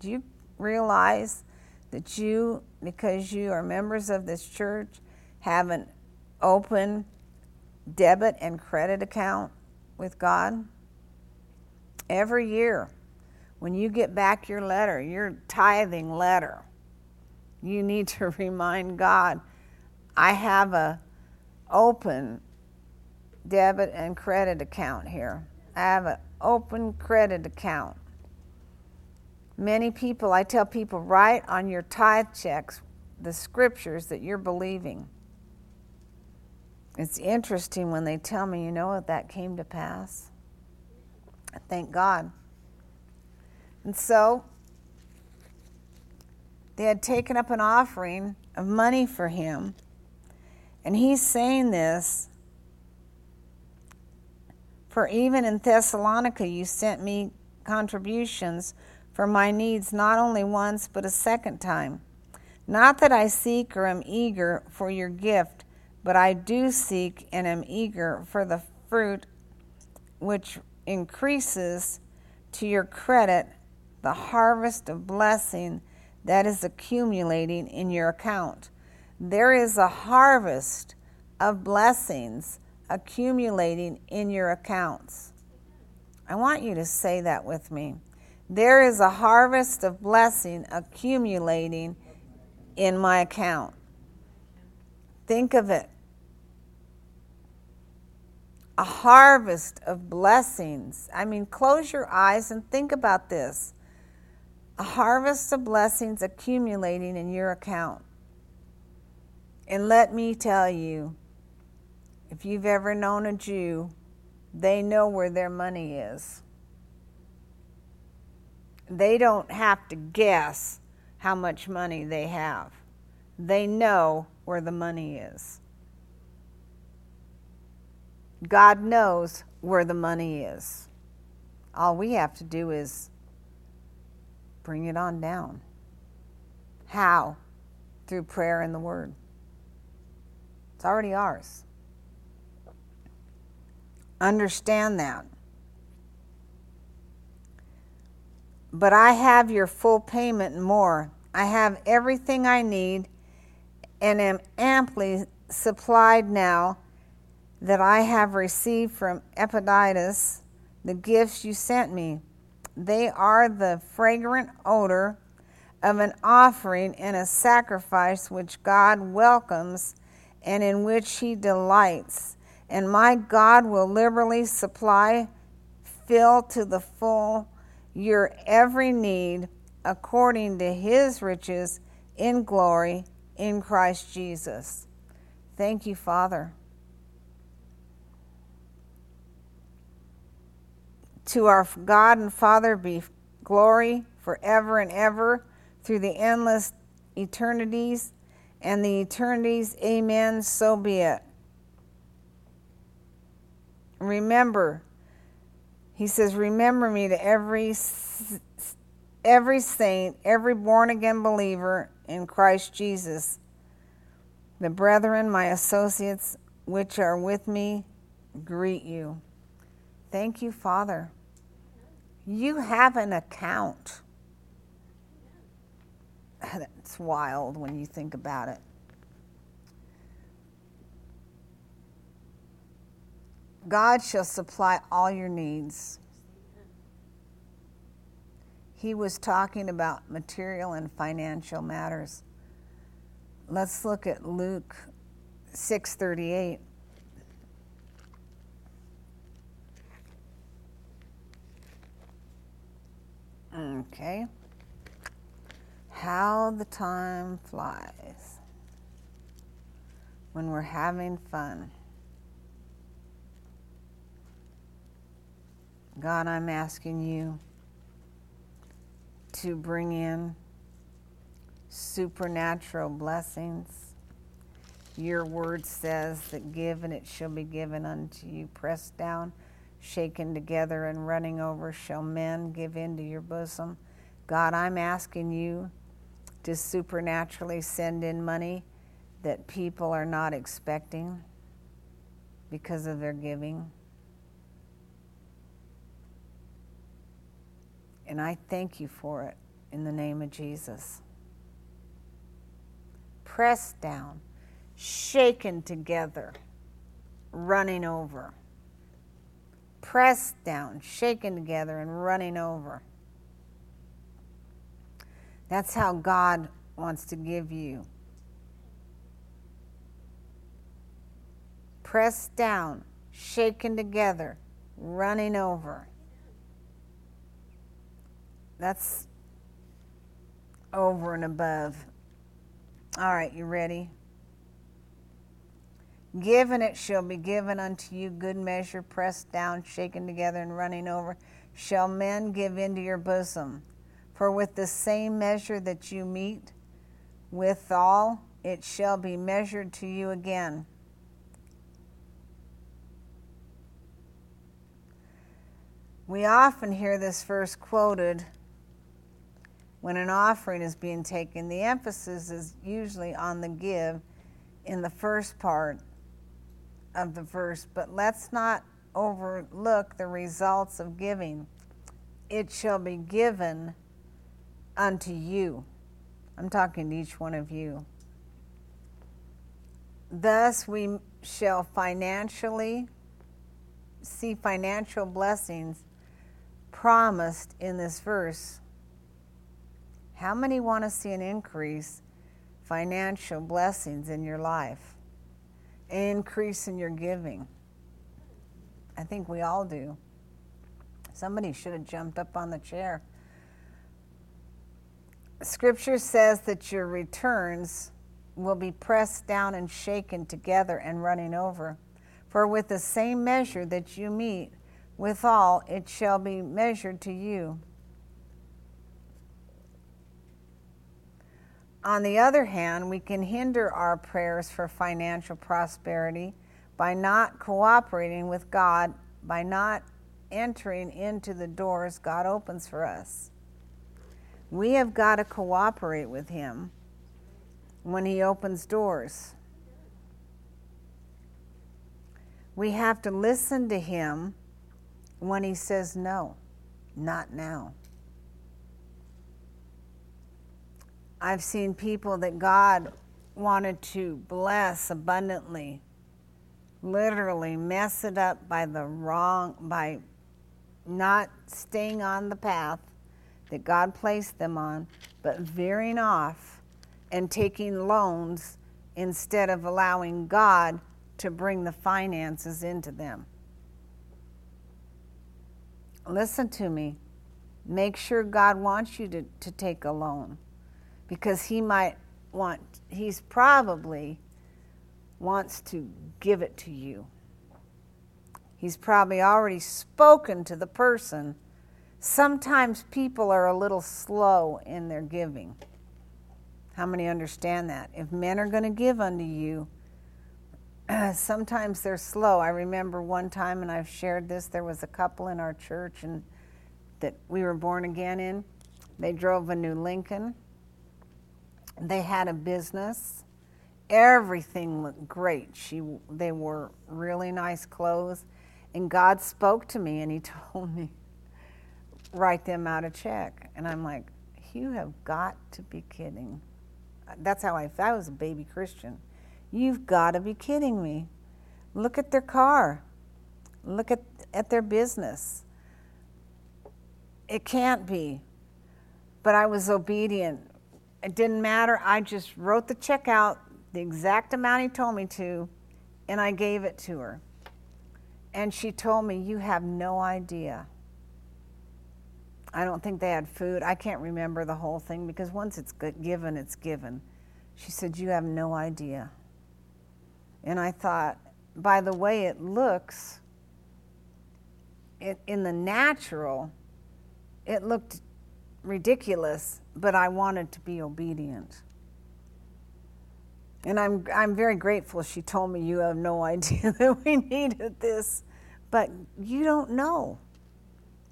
Do you realize that you, because you are members of this church, have an open debit and credit account with God. Every year, when you get back your letter, your tithing letter, you need to remind God, I have an open debit and credit account here. I have an open credit account. Many people, I tell people, write on your tithe checks the scriptures that you're believing. It's interesting when they tell me, you know what, that came to pass. Thank God. And so they had taken up an offering of money for him. And he's saying this, for even in Thessalonica you sent me contributions for my needs, not only once but a second time. Not that I seek or am eager for your gift, but I do seek and am eager for the fruit which increases to your credit, the harvest of blessing that is accumulating in your account. There is a harvest of blessings accumulating in your accounts. I want you to say that with me. There is a harvest of blessing accumulating in my account. Think of it. A harvest of blessings. I mean, close your eyes and think about this. A harvest of blessings accumulating in your account. And let me tell you, if you've ever known a Jew, they know where their money is. They don't have to guess how much money they have. They know where the money is. God knows where the money is. All we have to do is bring it on down. How? Through prayer and the Word. It's already ours. Understand that. But I have your full payment and more. I have everything I need and am amply supplied now that I have received from Epiditis the gifts you sent me. They are the fragrant odor of an offering and a sacrifice which God welcomes and in which he delights. And my God will liberally supply, fill to the full, your every need according to his riches in glory in Christ Jesus. Thank you, Father. To our God and Father be glory forever and ever, through the endless eternities and the eternities. Amen. So be it. Remember, he says, remember me to every saint, every born-again believer in Christ Jesus, the brethren, my associates, which are with me, greet you. Thank you, Father. You have an account. It's wild when you think about it. God shall supply all your needs. He was talking about material and financial matters. Let's look at Luke 6:38. Okay. How the time flies when we're having fun. God, I'm asking you to bring in supernatural blessings. Your word says that give and it shall be given unto you. Pressed down, shaken together, and running over shall men give into your bosom. God, I'm asking you to supernaturally send in money that people are not expecting because of their giving. And I thank you for it in the name of Jesus. Pressed down, shaken together, running over. Pressed down, shaken together, and running over. That's how God wants to give you. Pressed down, shaken together, running over. That's over and above. All right, you ready? Give and it shall be given unto you, good measure, pressed down, shaken together, and running over, shall men give into your bosom. For with the same measure that you meet, withal it shall be measured to you again. We often hear this verse quoted when an offering is being taken. The emphasis is usually on the give in the first part of the verse, but let's not overlook the results of giving. It shall be given unto you. I'm talking to each one of you. Thus we shall financially see financial blessings promised in this verse. How many want to see an increase, financial blessings in your life? An increase in your giving. I think we all do. Somebody should have jumped up on the chair. Scripture says that your returns will be pressed down and shaken together and running over. For with the same measure that you meet, withal it shall be measured to you. On the other hand, we can hinder our prayers for financial prosperity by not cooperating with God, by not entering into the doors God opens for us. We have got to cooperate with Him when He opens doors. We have to listen to Him when He says no, not now. I've seen people that God wanted to bless abundantly, literally mess it up by not staying on the path that God placed them on, but veering off and taking loans instead of allowing God to bring the finances into them. Listen to me. Make sure God wants you to take a loan. Because he probably wants to give it to you. He's probably already spoken to the person. Sometimes people are a little slow in their giving. How many understand that? If men are going to give unto you, sometimes they're slow. I remember one time, and I've shared this, there was a couple in our church and that we were born again in. They drove a new Lincoln. They had a business. Everything looked great. They wore really nice clothes. And God spoke to me and He told me, write them out a check. And I'm like, you have got to be kidding. That's how I felt. I was a baby Christian. You've got to be kidding me. Look at their car. Look at their business. It can't be. But I was obedient. It didn't matter. I just wrote the check out, the exact amount He told me to, and I gave it to her. And she told me, you have no idea. I don't think they had food. I can't remember the whole thing because once it's given, it's given. She said, you have no idea. And I thought, by the way it looks, in the natural, it looked ridiculous, but I wanted to be obedient. And I'm very grateful she told me, you have no idea that we needed this, but you don't know.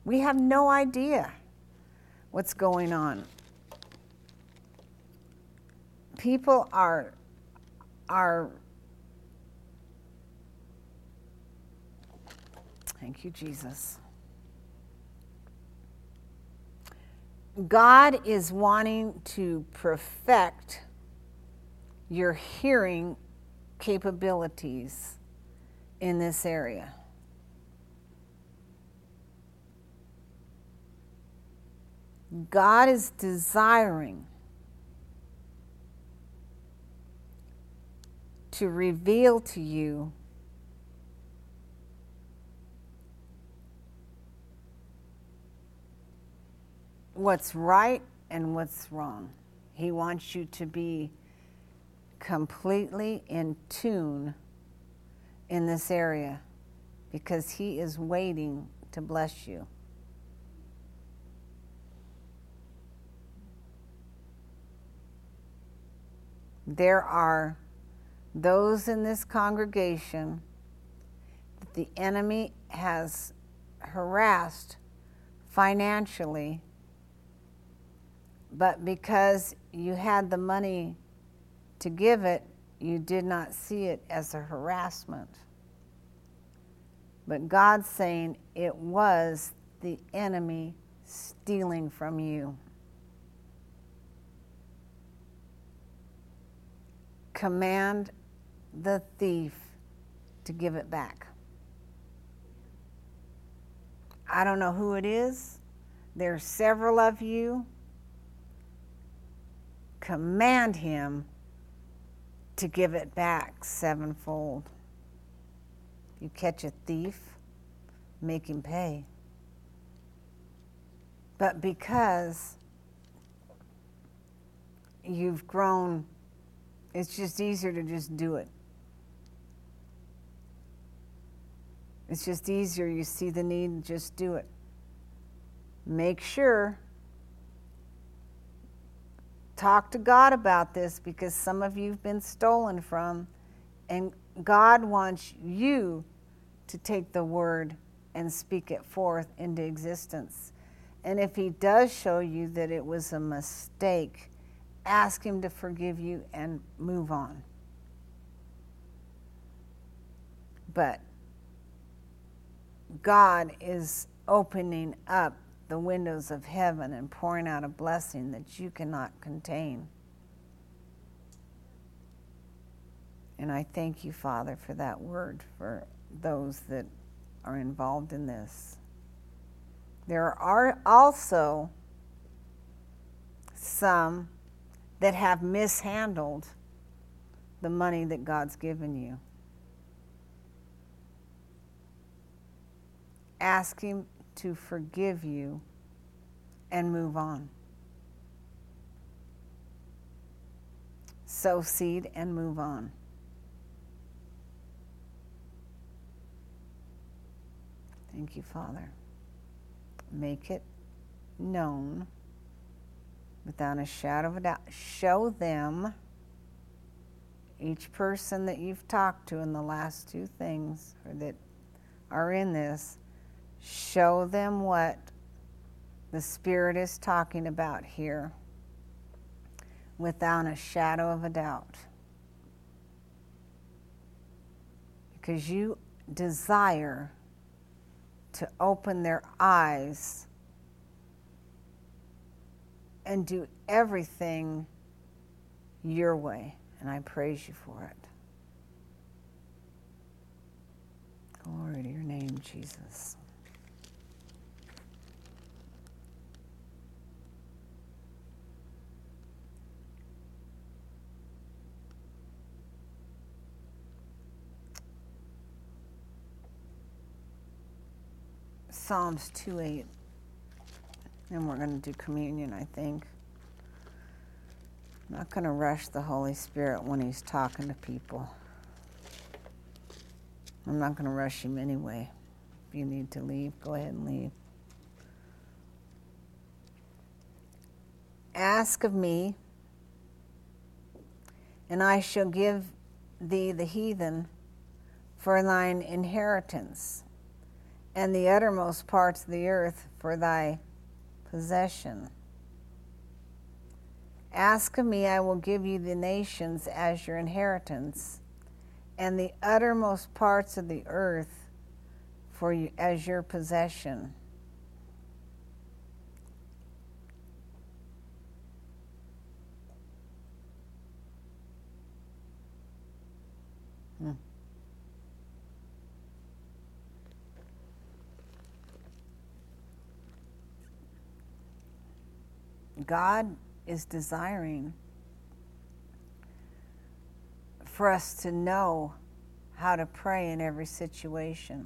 We have no idea what's going on. People are thank you, Jesus. God is wanting to perfect your hearing capabilities in this area. God is desiring to reveal to you what's right and what's wrong. He wants you to be completely in tune in this area because he is waiting to bless you. There are those in this congregation that the enemy has harassed financially, but because you had the money to give it, you did not see it as a harassment. But God's saying it was the enemy stealing from you. Command the thief to give it back. I don't know who it is. There are several of you. Command him to give it back sevenfold. If you catch a thief, make him pay. But because you've grown, it's just easier to just do it. It's just easier. You see the need, just do it. Make sure. Talk to God about this because some of you have been stolen from, and God wants you to take the word and speak it forth into existence. And if he does show you that it was a mistake, ask him to forgive you and move on. But God is opening up the windows of heaven and pouring out a blessing that you cannot contain. And I thank you, Father, for that word, for those that are involved in this. There are also some that have mishandled the money that God's given you. Ask him to forgive you and move on. Sow seed and move on. Thank you, Father. Make it known without a shadow of a doubt. Show them, each person that you've talked to in the last two things, or that are in this, show them what the Spirit is talking about here without a shadow of a doubt. Because you desire to open their eyes and do everything your way. And I praise you for it. Glory to your name, Jesus. Psalms 2:8. And we're going to do communion, I think. I'm not going to rush the Holy Spirit when he's talking to people. I'm not going to rush him anyway. If you need to leave, go ahead and leave. Ask of me, and I shall give thee the heathen for thine inheritance, and the uttermost parts of the earth for thy possession. Ask of me, I will give you the nations as your inheritance, and the uttermost parts of the earth for you, as your possession. God is desiring for us to know how to pray in every situation.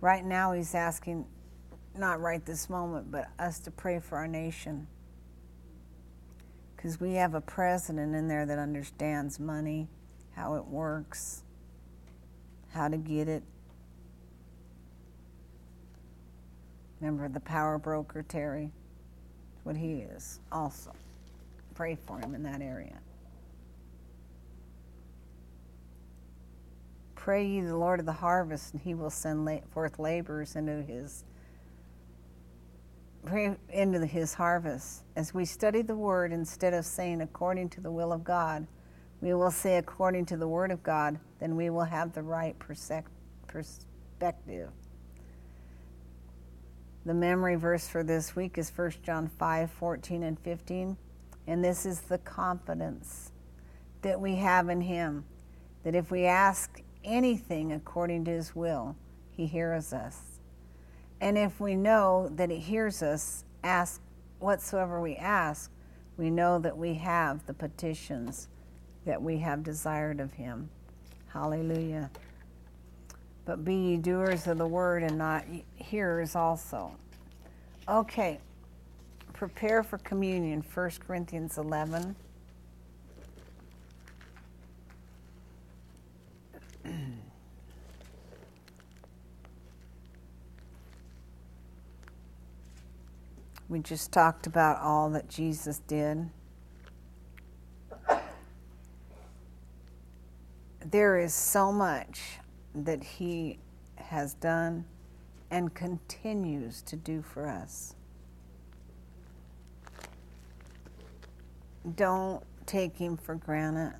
Right now he's asking, not right this moment, but us to pray for our nation. Because we have a president in there that understands money, how it works, how to get it. Remember the power broker, Terry? That's what he is also. Pray for him in that area. Pray ye the Lord of the harvest, and he will send forth laborers into his harvest. As we study the word, instead of saying according to the will of God, we will say according to the word of God, then we will have the right perspective. The memory verse for this week is 1 John 5:14 and 15. And this is the confidence that we have in him, that if we ask anything according to his will, he hears us. And if we know that he hears us, ask whatsoever we ask, we know that we have the petitions that we have desired of him. Hallelujah. But be ye doers of the word and not hearers also. Okay, prepare for communion, 1 Corinthians 11. We just talked about all that Jesus did. There is so much that he has done and continues to do for us. Don't take him for granted.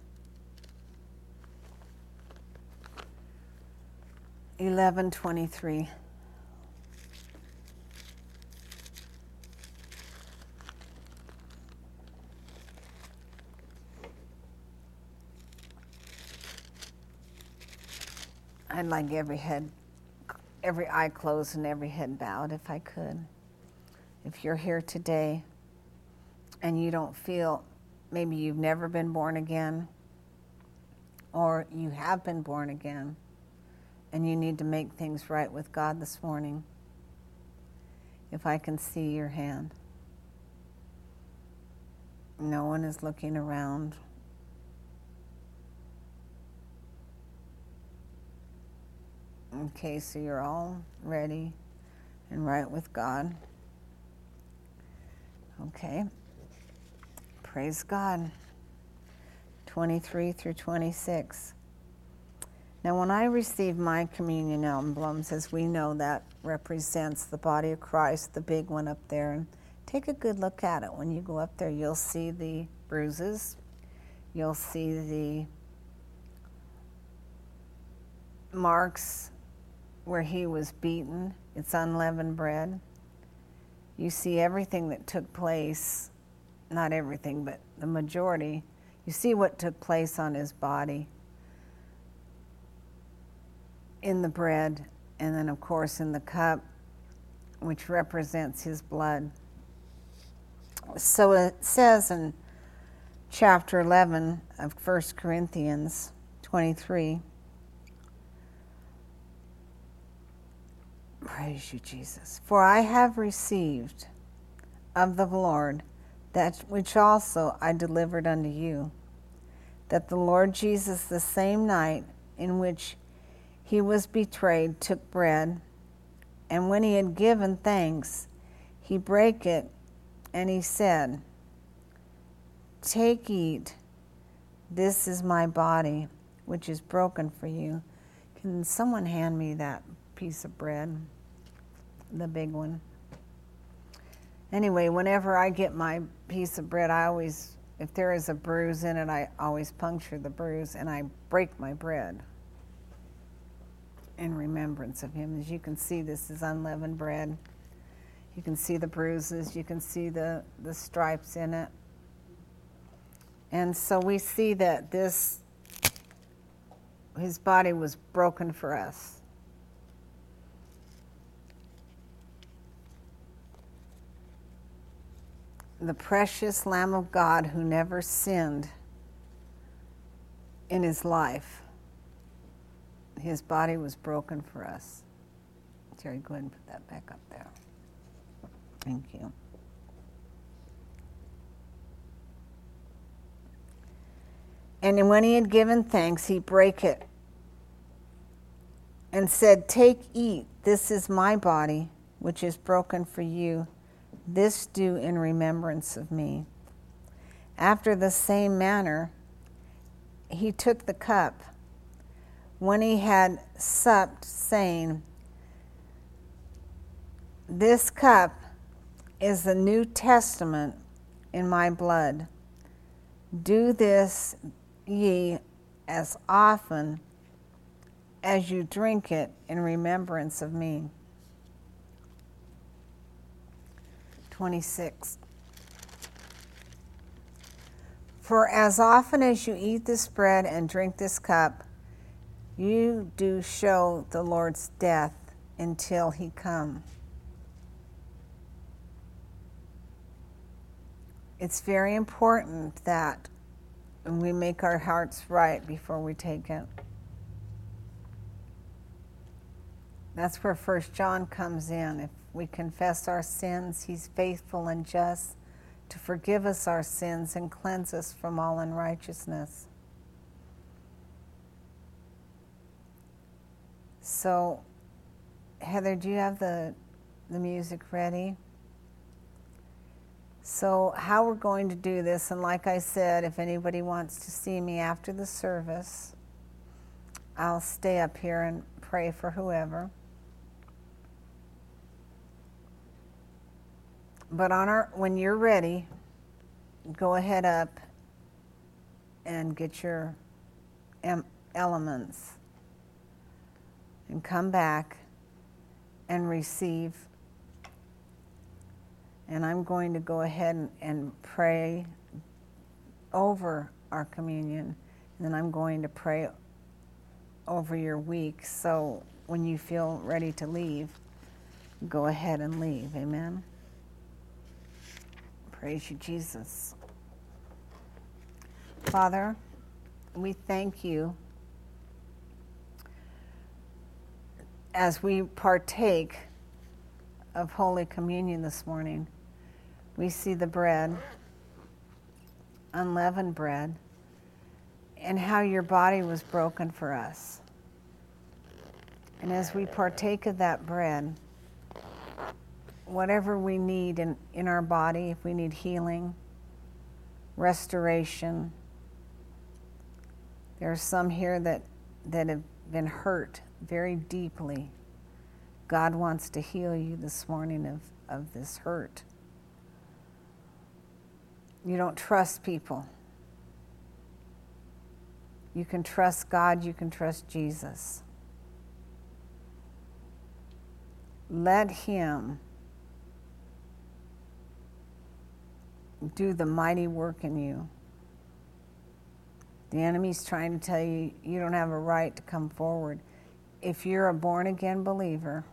11:23. I'd like every eye closed and every head bowed if I could. If you're here today and you don't feel, maybe you've never been born again, or you have been born again and you need to make things right with God this morning, if I can see your hand. No one is looking around. Okay, so you're all ready and right with God. Okay. Praise God. 23 through 26. Now, when I receive my communion emblems, as we know that represents the body of Christ, the big one up there, and take a good look at it. When you go up there, you'll see the bruises. You'll see the marks where he was beaten. It's unleavened bread. You see everything that took place, not everything, but the majority. You see what took place on his body, in the bread, and then of course in the cup, which represents his blood. So it says in chapter 11 of 1 Corinthians 23, praise you, Jesus. For I have received of the Lord that which also I delivered unto you, that the Lord Jesus, the same night in which he was betrayed, took bread, and when he had given thanks, he brake it, and he said, Take, eat, this is my body, which is broken for you. Can someone hand me that piece of bread? The big one. Anyway, whenever I get my piece of bread, I always, if there is a bruise in it, I always puncture the bruise and I break my bread in remembrance of him. As you can see, this is unleavened bread. You can see the bruises. You can see the stripes in it. And so we see that this, his body was broken for us. the precious Lamb of God who never sinned in his life, his body was broken for us. Jerry, go ahead and put that back up there. Thank you. And when he had given thanks, he brake it and said, "Take, eat, this is my body, which is broken for you. This do in remembrance of me." After the same manner, he took the cup when he had supped, saying, "This cup is the New Testament in my blood. Do this ye as often as you drink it in remembrance of me." 26. "For as often as you eat this bread and drink this cup, you do show the Lord's death until he come." It's very important that we make our hearts right before we take it. That's where First John comes in. If we confess our sins, he's faithful and just to forgive us our sins and cleanse us from all unrighteousness. So, Heather, do you have the music ready? So how we're going to do this, and like I said, if anybody wants to see me after the service, I'll stay up here and pray for whoever. But when you're ready, go ahead up and get your elements and come back and receive. And I'm going to go ahead and pray over our communion. And then I'm going to pray over your week. So when you feel ready to leave, go ahead and leave. Amen. Praise you, Jesus. Father, we thank you as we partake of Holy Communion this morning. We see the bread, unleavened bread, and how your body was broken for us. And as we partake of that bread, whatever we need in our body, if we need healing, restoration, there are some here that have been hurt very deeply. God wants to heal you this morning of this hurt. You don't trust people. You can trust God, you can trust Jesus. Let him do the mighty work in you. The enemy's trying to tell you, you don't have a right to come forward. If you're a born-again believer,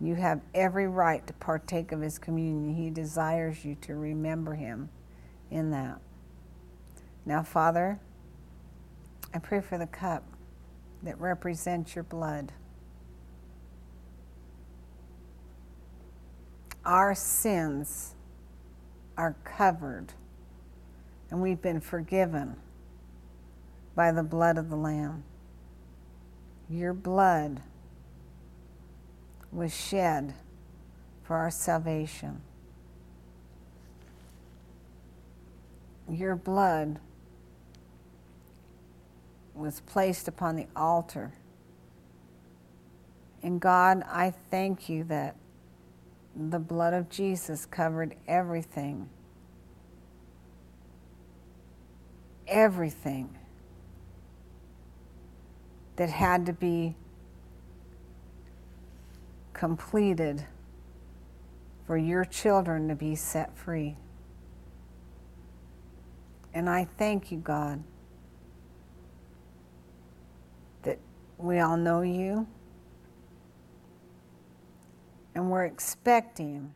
you have every right to partake of his communion. He desires you to remember him in that. Now, Father, I pray for the cup that represents your blood. Our sins are covered, and we've been forgiven by the blood of the Lamb. Your blood was shed for our salvation. Your blood was placed upon the altar. And God, I thank you that the blood of Jesus covered everything. Everything that had to be completed for your children to be set free. And I thank you, God, that we all know you, and we're expecting